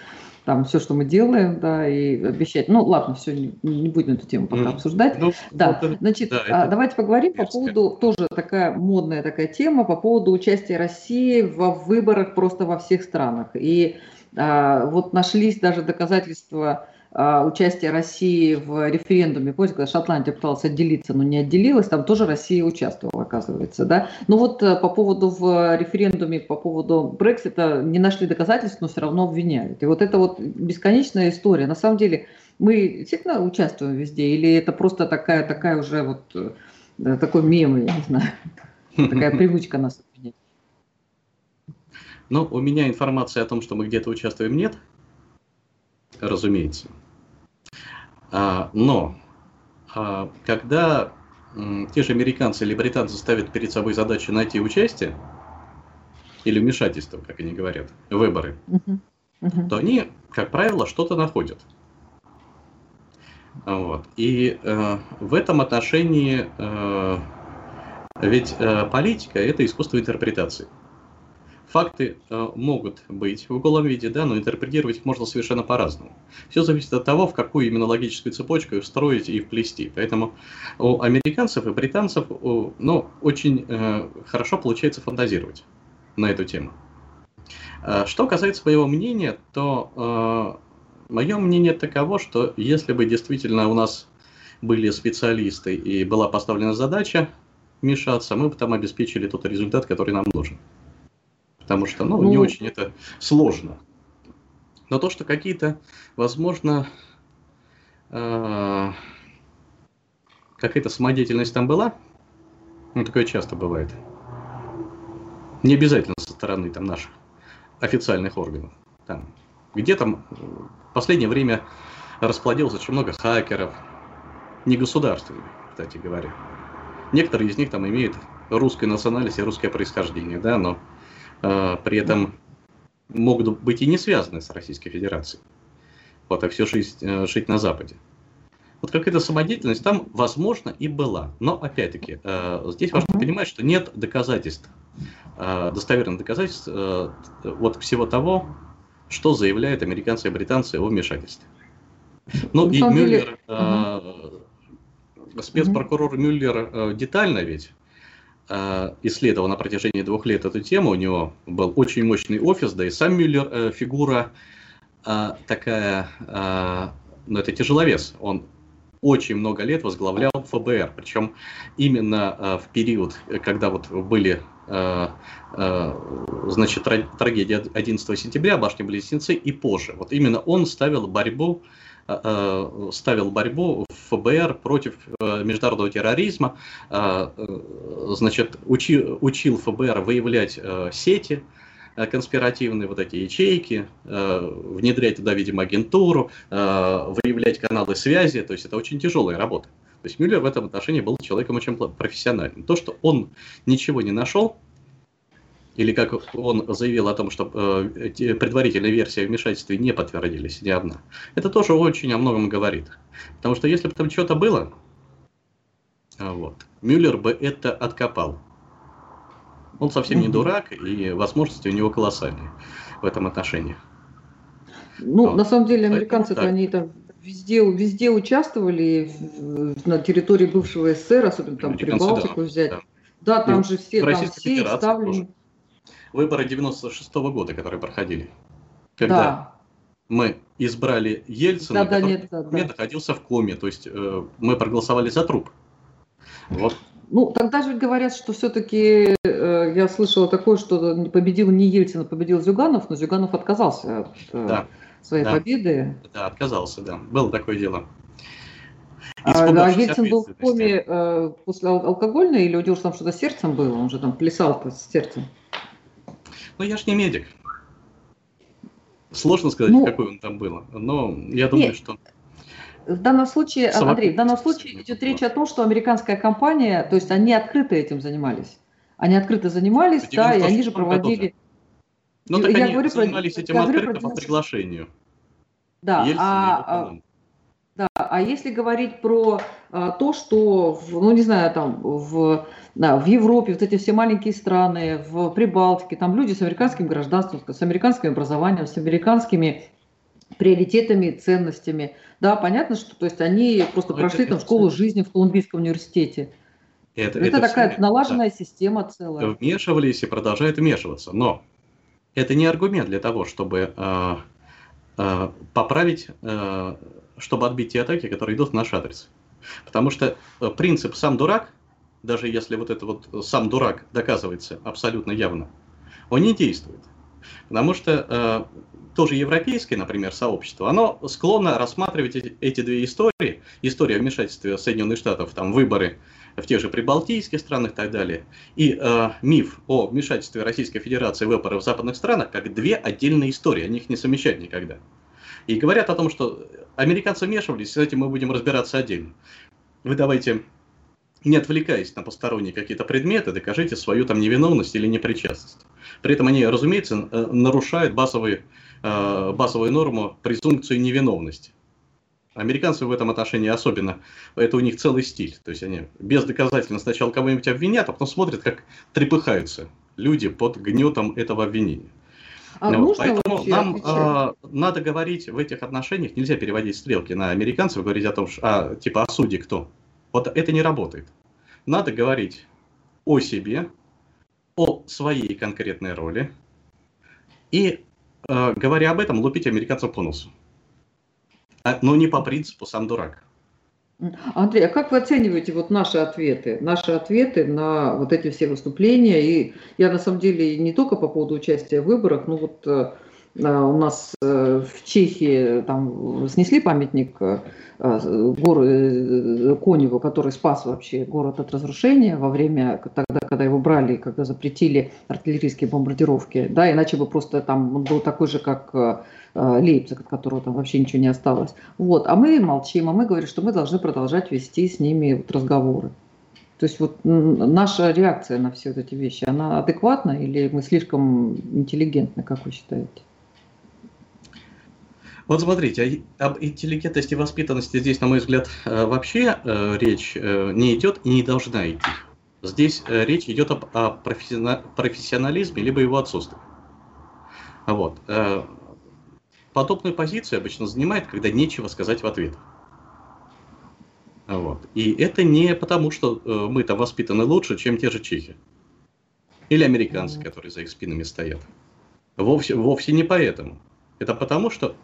там, все, что мы делаем, да, и обещать. Ну, ладно, все, не, не будем эту тему пока обсуждать. Ну, да, ну, значит, да, давайте поговорим мерзко. По поводу, тоже такая модная такая тема, по поводу участия России во выборах просто во всех странах. И а, вот нашлись даже доказательства участие России в референдуме, помните, когда Шотландия пыталась отделиться, но не отделилась, там тоже Россия участвовала, оказывается, да. Ну вот по поводу в референдуме, по поводу Брексита не нашли доказательств, но все равно обвиняют. И вот это вот бесконечная история. На самом деле мы действительно участвуем везде, или это просто такая, такая уже вот, такой мем, я не знаю, такая привычка нас обвинять? Ну, у меня информации о том, что мы где-то участвуем, нет. Разумеется. Но когда те же американцы или британцы ставят перед собой задачу найти участие или вмешательство, как они говорят, выборы, uh-huh. Uh-huh. то они, как правило, что-то находят. Вот. И э, в этом отношении э, ведь э, политика – это искусство интерпретации. Факты э, могут быть в голом виде, да, но интерпретировать их можно совершенно по-разному. Все зависит от того, в какую именно логическую цепочку их встроить и вплести. Поэтому у американцев и британцев у, ну, очень э, хорошо получается фантазировать на эту тему. Э, что касается моего мнения, то э, мое мнение таково, что если бы действительно у нас были специалисты и была поставлена задача вмешаться, мы бы там обеспечили тот результат, который нам нужен. Потому что, ну, не очень это сложно. Но то, что какие-то, возможно, э, какая-то самодеятельность там была, ну, такое часто бывает. Не обязательно со стороны там наших официальных органов. Там, где там в последнее время расплодилось очень много хакеров, не государственных, кстати говоря. Некоторые из них там имеют русскую национальность и русское происхождение, да, но при этом могут быть и не связаны с Российской Федерацией, вот, а все жить, жить на Западе. Вот какая-то самодеятельность там, возможно, и была. Но, опять-таки, здесь важно понимать, что нет доказательств, достоверных доказательств вот всего того, что заявляют американцы и британцы о вмешательстве. Ну, ну и Мюллер, угу. спецпрокурор Мюллер детально ведь исследовал на протяжении двух лет эту тему, у него был очень мощный офис, да и сам Мюллер э, фигура э, такая, э, ну это тяжеловес, он очень много лет возглавлял ФБР, причем именно э, в период, когда вот были, э, э, значит, трагедия одиннадцатого сентября, башни-близнецы и позже, вот именно он ставил борьбу, ставил борьбу в ФБР против международного терроризма, значит, учил, учил ФБР выявлять сети конспиративные, вот эти ячейки, внедрять туда, видимо, агентуру, выявлять каналы связи, то есть это очень тяжелая работа. То есть Мюллер в этом отношении был человеком очень профессиональным. То, что он ничего не нашел, или как он заявил о том, что э, предварительные версии о вмешательстве не подтвердились ни одна. Это тоже очень о многом говорит. Потому что если бы там что-то было, вот, Мюллер бы это откопал. Он совсем не дурак, и возможности у него колоссальные в этом отношении. Ну, вот. На самом деле, американцы, это, они там везде, везде участвовали, на территории бывшего СССР, особенно там Прибалтику, да, взять. Да, да там ну, же все, там все ставлены. Выборы девяносто шестого года, которые проходили, когда да. мы избрали Ельцина, да, да, который нет, да, да. находился в коме, то есть э, мы проголосовали за труп. Вот. Ну, тогда же говорят, что все-таки, э, я слышала такое, что победил не Ельцин, а победил Зюганов, но Зюганов отказался от э, да. своей да. победы. Да, отказался, да, было такое дело. А Ельцин был в коме э, после алкогольной или у него там что-то с сердцем было, он же там плясал с сердцем. Ну, я ж не медик. Сложно сказать, ну, какой он там был. Но я думаю, нет. что... В данном случае, Андрей, в данном случае идет речь о том, что американская компания, то есть они открыто этим занимались. Они открыто занимались, да, и они же проводили... Ну, так я они говорю, занимались про... этим я открыто про... по приглашению. Да, а... Да, а если говорить про а, то, что, в, ну не знаю, там в, да, в Европе, вот эти все маленькие страны, в Прибалтике, там люди с американским гражданством, с американским образованием, с американскими приоритетами, ценностями, да, понятно, что то есть они просто Но прошли это, там это школу все. жизни в Колумбийском университете. Это, это, это такая все, налаженная да. система целая. Вмешивались и продолжают вмешиваться. Но это не аргумент для того, чтобы э, э, поправить... Э, чтобы отбить те атаки, которые идут в наш адрес. Потому что принцип «сам дурак», даже если вот это вот «сам дурак» доказывается абсолютно явно, он не действует. Потому что э, тоже европейское, например, сообщество, оно склонно рассматривать эти, эти две истории. История вмешательства Соединенных Штатов, там выборы в тех же прибалтийских странах и так далее, и э, миф о вмешательстве Российской Федерации в выборы в западных странах, как две отдельные истории, они их не совмещают никогда. И говорят о том, что американцы вмешивались, с этим мы будем разбираться отдельно. Вы давайте, не отвлекаясь на посторонние какие-то предметы, докажите свою там невиновность или непричастность. При этом они, разумеется, нарушают базовые, базовую норму презумпцию невиновности. Американцы в этом отношении особенно, это у них целый стиль. То есть они бездоказательно сначала кого-нибудь обвинят, а потом смотрят, как трепыхаются люди под гнетом этого обвинения. А ну, поэтому нам а, надо говорить в этих отношениях, нельзя переводить стрелки на американцев, говорить о том, что а, типа «а судьи кто?». Вот это не работает. Надо говорить о себе, о своей конкретной роли и, э, говоря об этом, лупить американцев по носу. А, но не по принципу «сам дурак». Андрей, а как вы оцениваете вот наши ответы, наши ответы на вот эти все выступления? И я на самом деле не только по поводу участия в выборах, но вот э, у нас э, в Чехии там снесли памятник э, гору, э, Коневу, который спас вообще город от разрушения во время, тогда, когда его брали, когда запретили артиллерийские бомбардировки, да, иначе бы просто там он был такой же, как Лейпциг, от которого там вообще ничего не осталось. Вот. А мы молчим, а мы говорим, что мы должны продолжать вести с ними вот разговоры. То есть вот наша реакция на все вот эти вещи, она адекватна или мы слишком интеллигентны, как вы считаете? Вот смотрите, об интеллигентности и воспитанности здесь, на мой взгляд, вообще речь не идет и не должна идти. Здесь речь идет о профессионализме, либо его отсутствии. Вот. Подобную позицию обычно занимает, когда нечего сказать в ответ. Вот. И это не потому, что э, мы там воспитаны лучше, чем те же чехи. Или американцы, mm-hmm. которые за их спинами стоят. Вовсе, вовсе не поэтому. Это потому, что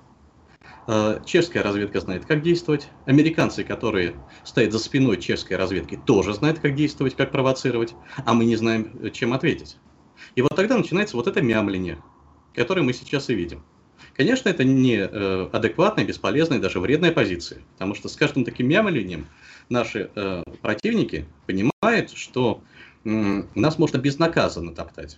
э, чешская разведка знает, как действовать. Американцы, которые стоят за спиной чешской разведки, тоже знают, как действовать, как провоцировать. А мы не знаем, чем ответить. И вот тогда начинается вот это мямление, которое мы сейчас и видим. Конечно, это не э, адекватная, бесполезная, даже вредная позиция, потому что с каждым таким мямлением наши э, противники понимают, что э, нас можно безнаказанно топтать.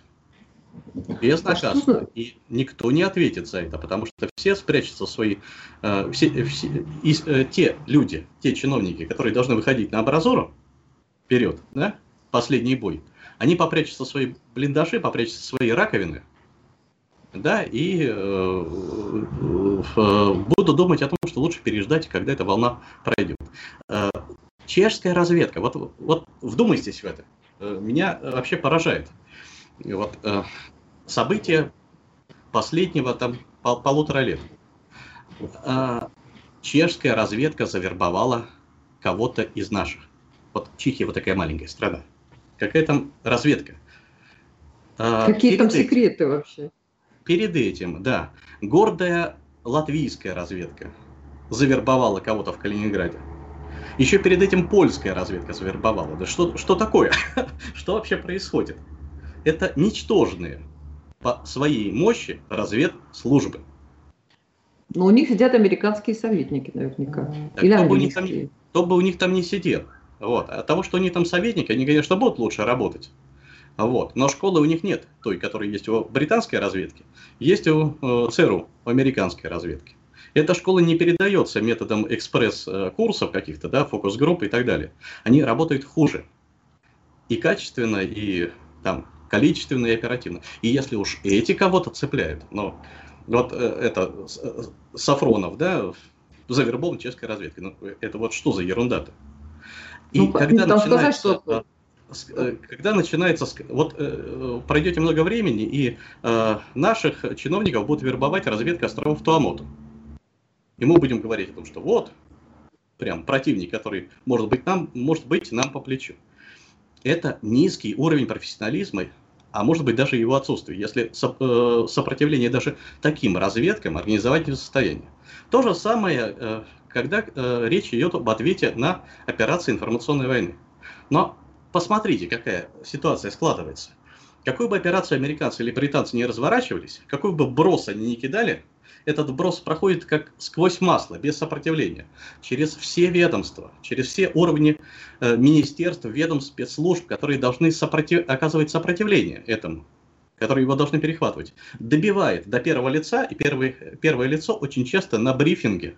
Безнаказанно. И никто не ответит за это, потому что все спрячутся в свои... Э, все, все, и, э, те люди, те чиновники, которые должны выходить на амбразуру вперед, да, последний бой, они попрячутся в свои блиндажи, попрячутся в свои раковины, да, и э, э, э, буду думать о том, что лучше переждать, когда эта волна пройдет. Э, чешская разведка, вот, вот вдумайтесь в это, э, меня вообще поражает. Вот, э, события последнего там, пол полутора лет. Э, чешская разведка завербовала кого-то из наших. Вот Чехия вот такая маленькая страна. Какая там разведка? Э, Какие там секреты вообще? Перед этим, да, гордая латвийская разведка завербовала кого-то в Калининграде. Еще перед этим польская разведка завербовала. Да что, что такое? Что вообще происходит? Это ничтожные по своей мощи разведслужбы. Но у них сидят американские советники наверняка. Да, Или кто, бы у них там, кто бы у них там не сидел. Вот. От того, что они там советники, они, конечно, будут лучше работать. Вот. Но школы у них нет, той, которая есть у британской разведки, есть у э, ЦРУ, у американской разведки. Эта школа не передается методом экспресс-курсов каких-то, да, фокус-групп и так далее. Они работают хуже. И качественно, и там, количественно, и оперативно. И если уж эти кого-то цепляют, ну, вот э, это э, Сафронов, да, завербован чешской разведкой, ну, это вот что за ерунда-то? И ну, когда начинается... Сказать, что... Когда начинается, вот э, пройдете много времени, и э, наших чиновников будут вербовать разведка островов Туамоту. И мы будем говорить о том, что вот, прям противник, который может быть нам, может быть нам по плечу. Это низкий уровень профессионализма, а может быть даже его отсутствие, если сопротивление даже таким разведкам организовать не в состоянии. То же самое, э, когда э, речь идет об ответе на операции информационной войны. Но посмотрите, какая ситуация складывается. Какую бы операцию американцы или британцы не разворачивались, какой бы брос они ни кидали, этот брос проходит как сквозь масло, без сопротивления, через все ведомства, через все уровни э, министерств, ведомств, спецслужб, которые должны сопротив... оказывать сопротивление этому, которые его должны перехватывать. Добивает до первого лица, и первый, первое лицо очень часто на брифинге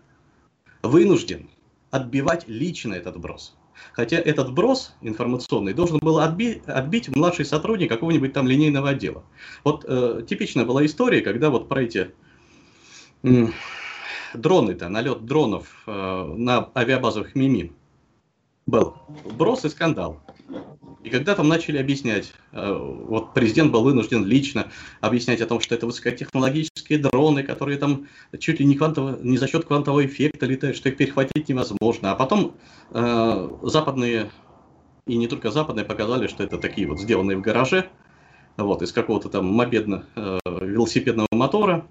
вынужден отбивать лично этот брос. Хотя этот брос информационный должен был отби- отбить младший сотрудник какого-нибудь там линейного отдела. Вот э, типичная была история, когда вот про эти э, дроны-то, налет дронов э, на авиабазах МИ-шесть был брос и скандал. И когда там начали объяснять, э, вот президент был вынужден лично объяснять о том, что это высокотехнологические дроны, которые там чуть ли не, квантово, не за счет квантового эффекта летают, что их перехватить невозможно. А потом э, западные, и не только западные, показали, что это такие вот сделанные в гараже, вот, из какого-то там мопедно-велосипедного э, мотора,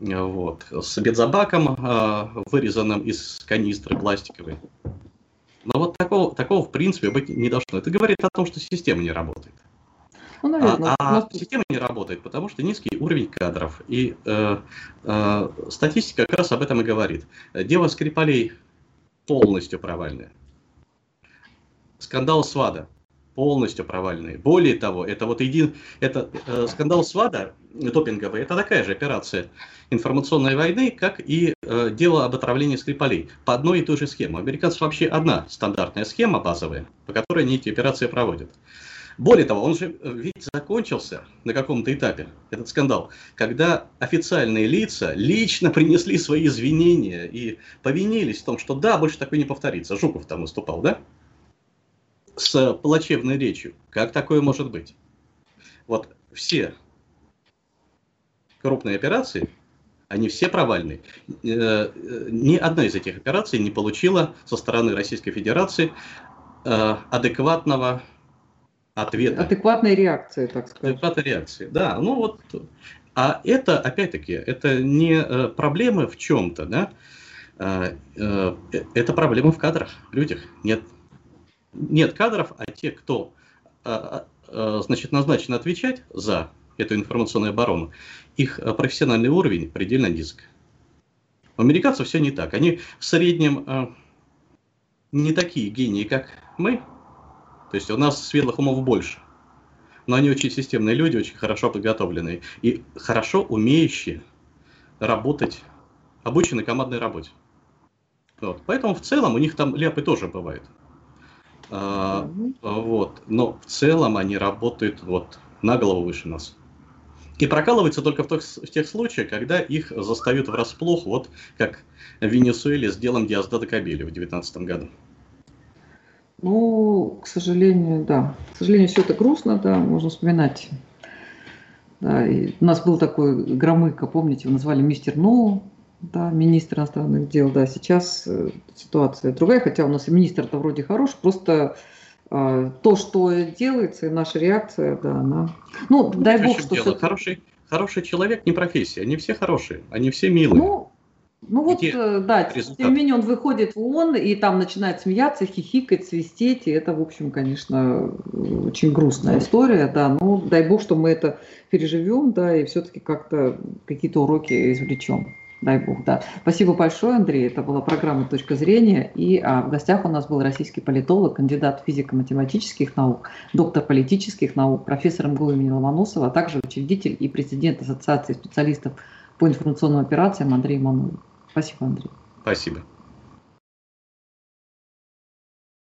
э, вот, с бензобаком, э, вырезанным из канистры пластиковой. Но вот такого, такого в принципе быть не должно. Это говорит о том, что система не работает. Ну, наверное, а, а система не работает, потому что низкий уровень кадров. И э, э, статистика как раз об этом и говорит. Дело Скрипалей полностью провальное. Скандал СВАДА полностью провальный. Более того, это вот един... это, э, скандал СВАДА допинговый, это такая же операция информационной войны, как и э, дело об отравлении Скрипалей. По одной и той же схеме. У американцев вообще одна стандартная схема базовая, по которой они эти операции проводят. Более того, он же ведь закончился на каком-то этапе, этот скандал, когда официальные лица лично принесли свои извинения и повинились в том, что да, больше такое не повторится. Жуков там выступал, да? С плачевной речью. Как такое может быть? Вот все крупные операции, они все провальные. Ни одна из этих операций не получила со стороны Российской Федерации адекватного ответа. Адекватной реакции, так сказать. Адекватной реакции, да. Ну вот. А это, опять-таки, это не проблемы в чем-то, да? Это проблема в кадрах, в людях. Нет. Нет кадров, а те, кто значит, назначен отвечать за эту информационную оборону, их профессиональный уровень предельно низок. У американцев все не так. Они в среднем не такие гении, как мы. То есть у нас светлых умов больше. Но они очень системные люди, очень хорошо подготовленные и хорошо умеющие работать, обучены командной работе. Вот. Поэтому в целом у них там ляпы тоже бывают. А, вот. Но в целом они работают вот на голову выше нас. И прокалываются только в, тох, в тех случаях, когда их застают врасплох, вот как в Венесуэле с делом Диосдадо Кабельо в две тысячи девятнадцатом году. Ну, к сожалению, да. К сожалению, все это грустно, да, можно вспоминать. Да, и у нас был такой громыко, помните, его назвали мистер Ноу. Да, министр иностранных дел, да, сейчас э, ситуация другая, хотя у нас и министр-то вроде хорош, просто э, то, что делается, и наша реакция, да, она... Ну, ну дай бог, что... Все... Хороший, хороший человек не профессия, они все хорошие, они все милые. Ну, ну вот, э, да, результат? Тем не менее он выходит в ООН и там начинает смеяться, хихикать, свистеть, и это, в общем, конечно, очень грустная история, да, но дай бог, что мы это переживем, да, и все-таки как-то какие-то уроки извлечем. Дай бог, да. Спасибо большое, Андрей. Это была программа «Точка зрения». И а, в гостях у нас был российский политолог, кандидат физико-математических наук, доктор политических наук, профессор МГУ имени Ломоносова, а также учредитель и президент Ассоциации специалистов по информационным операциям Андрей Мануров. Спасибо, Андрей. Спасибо.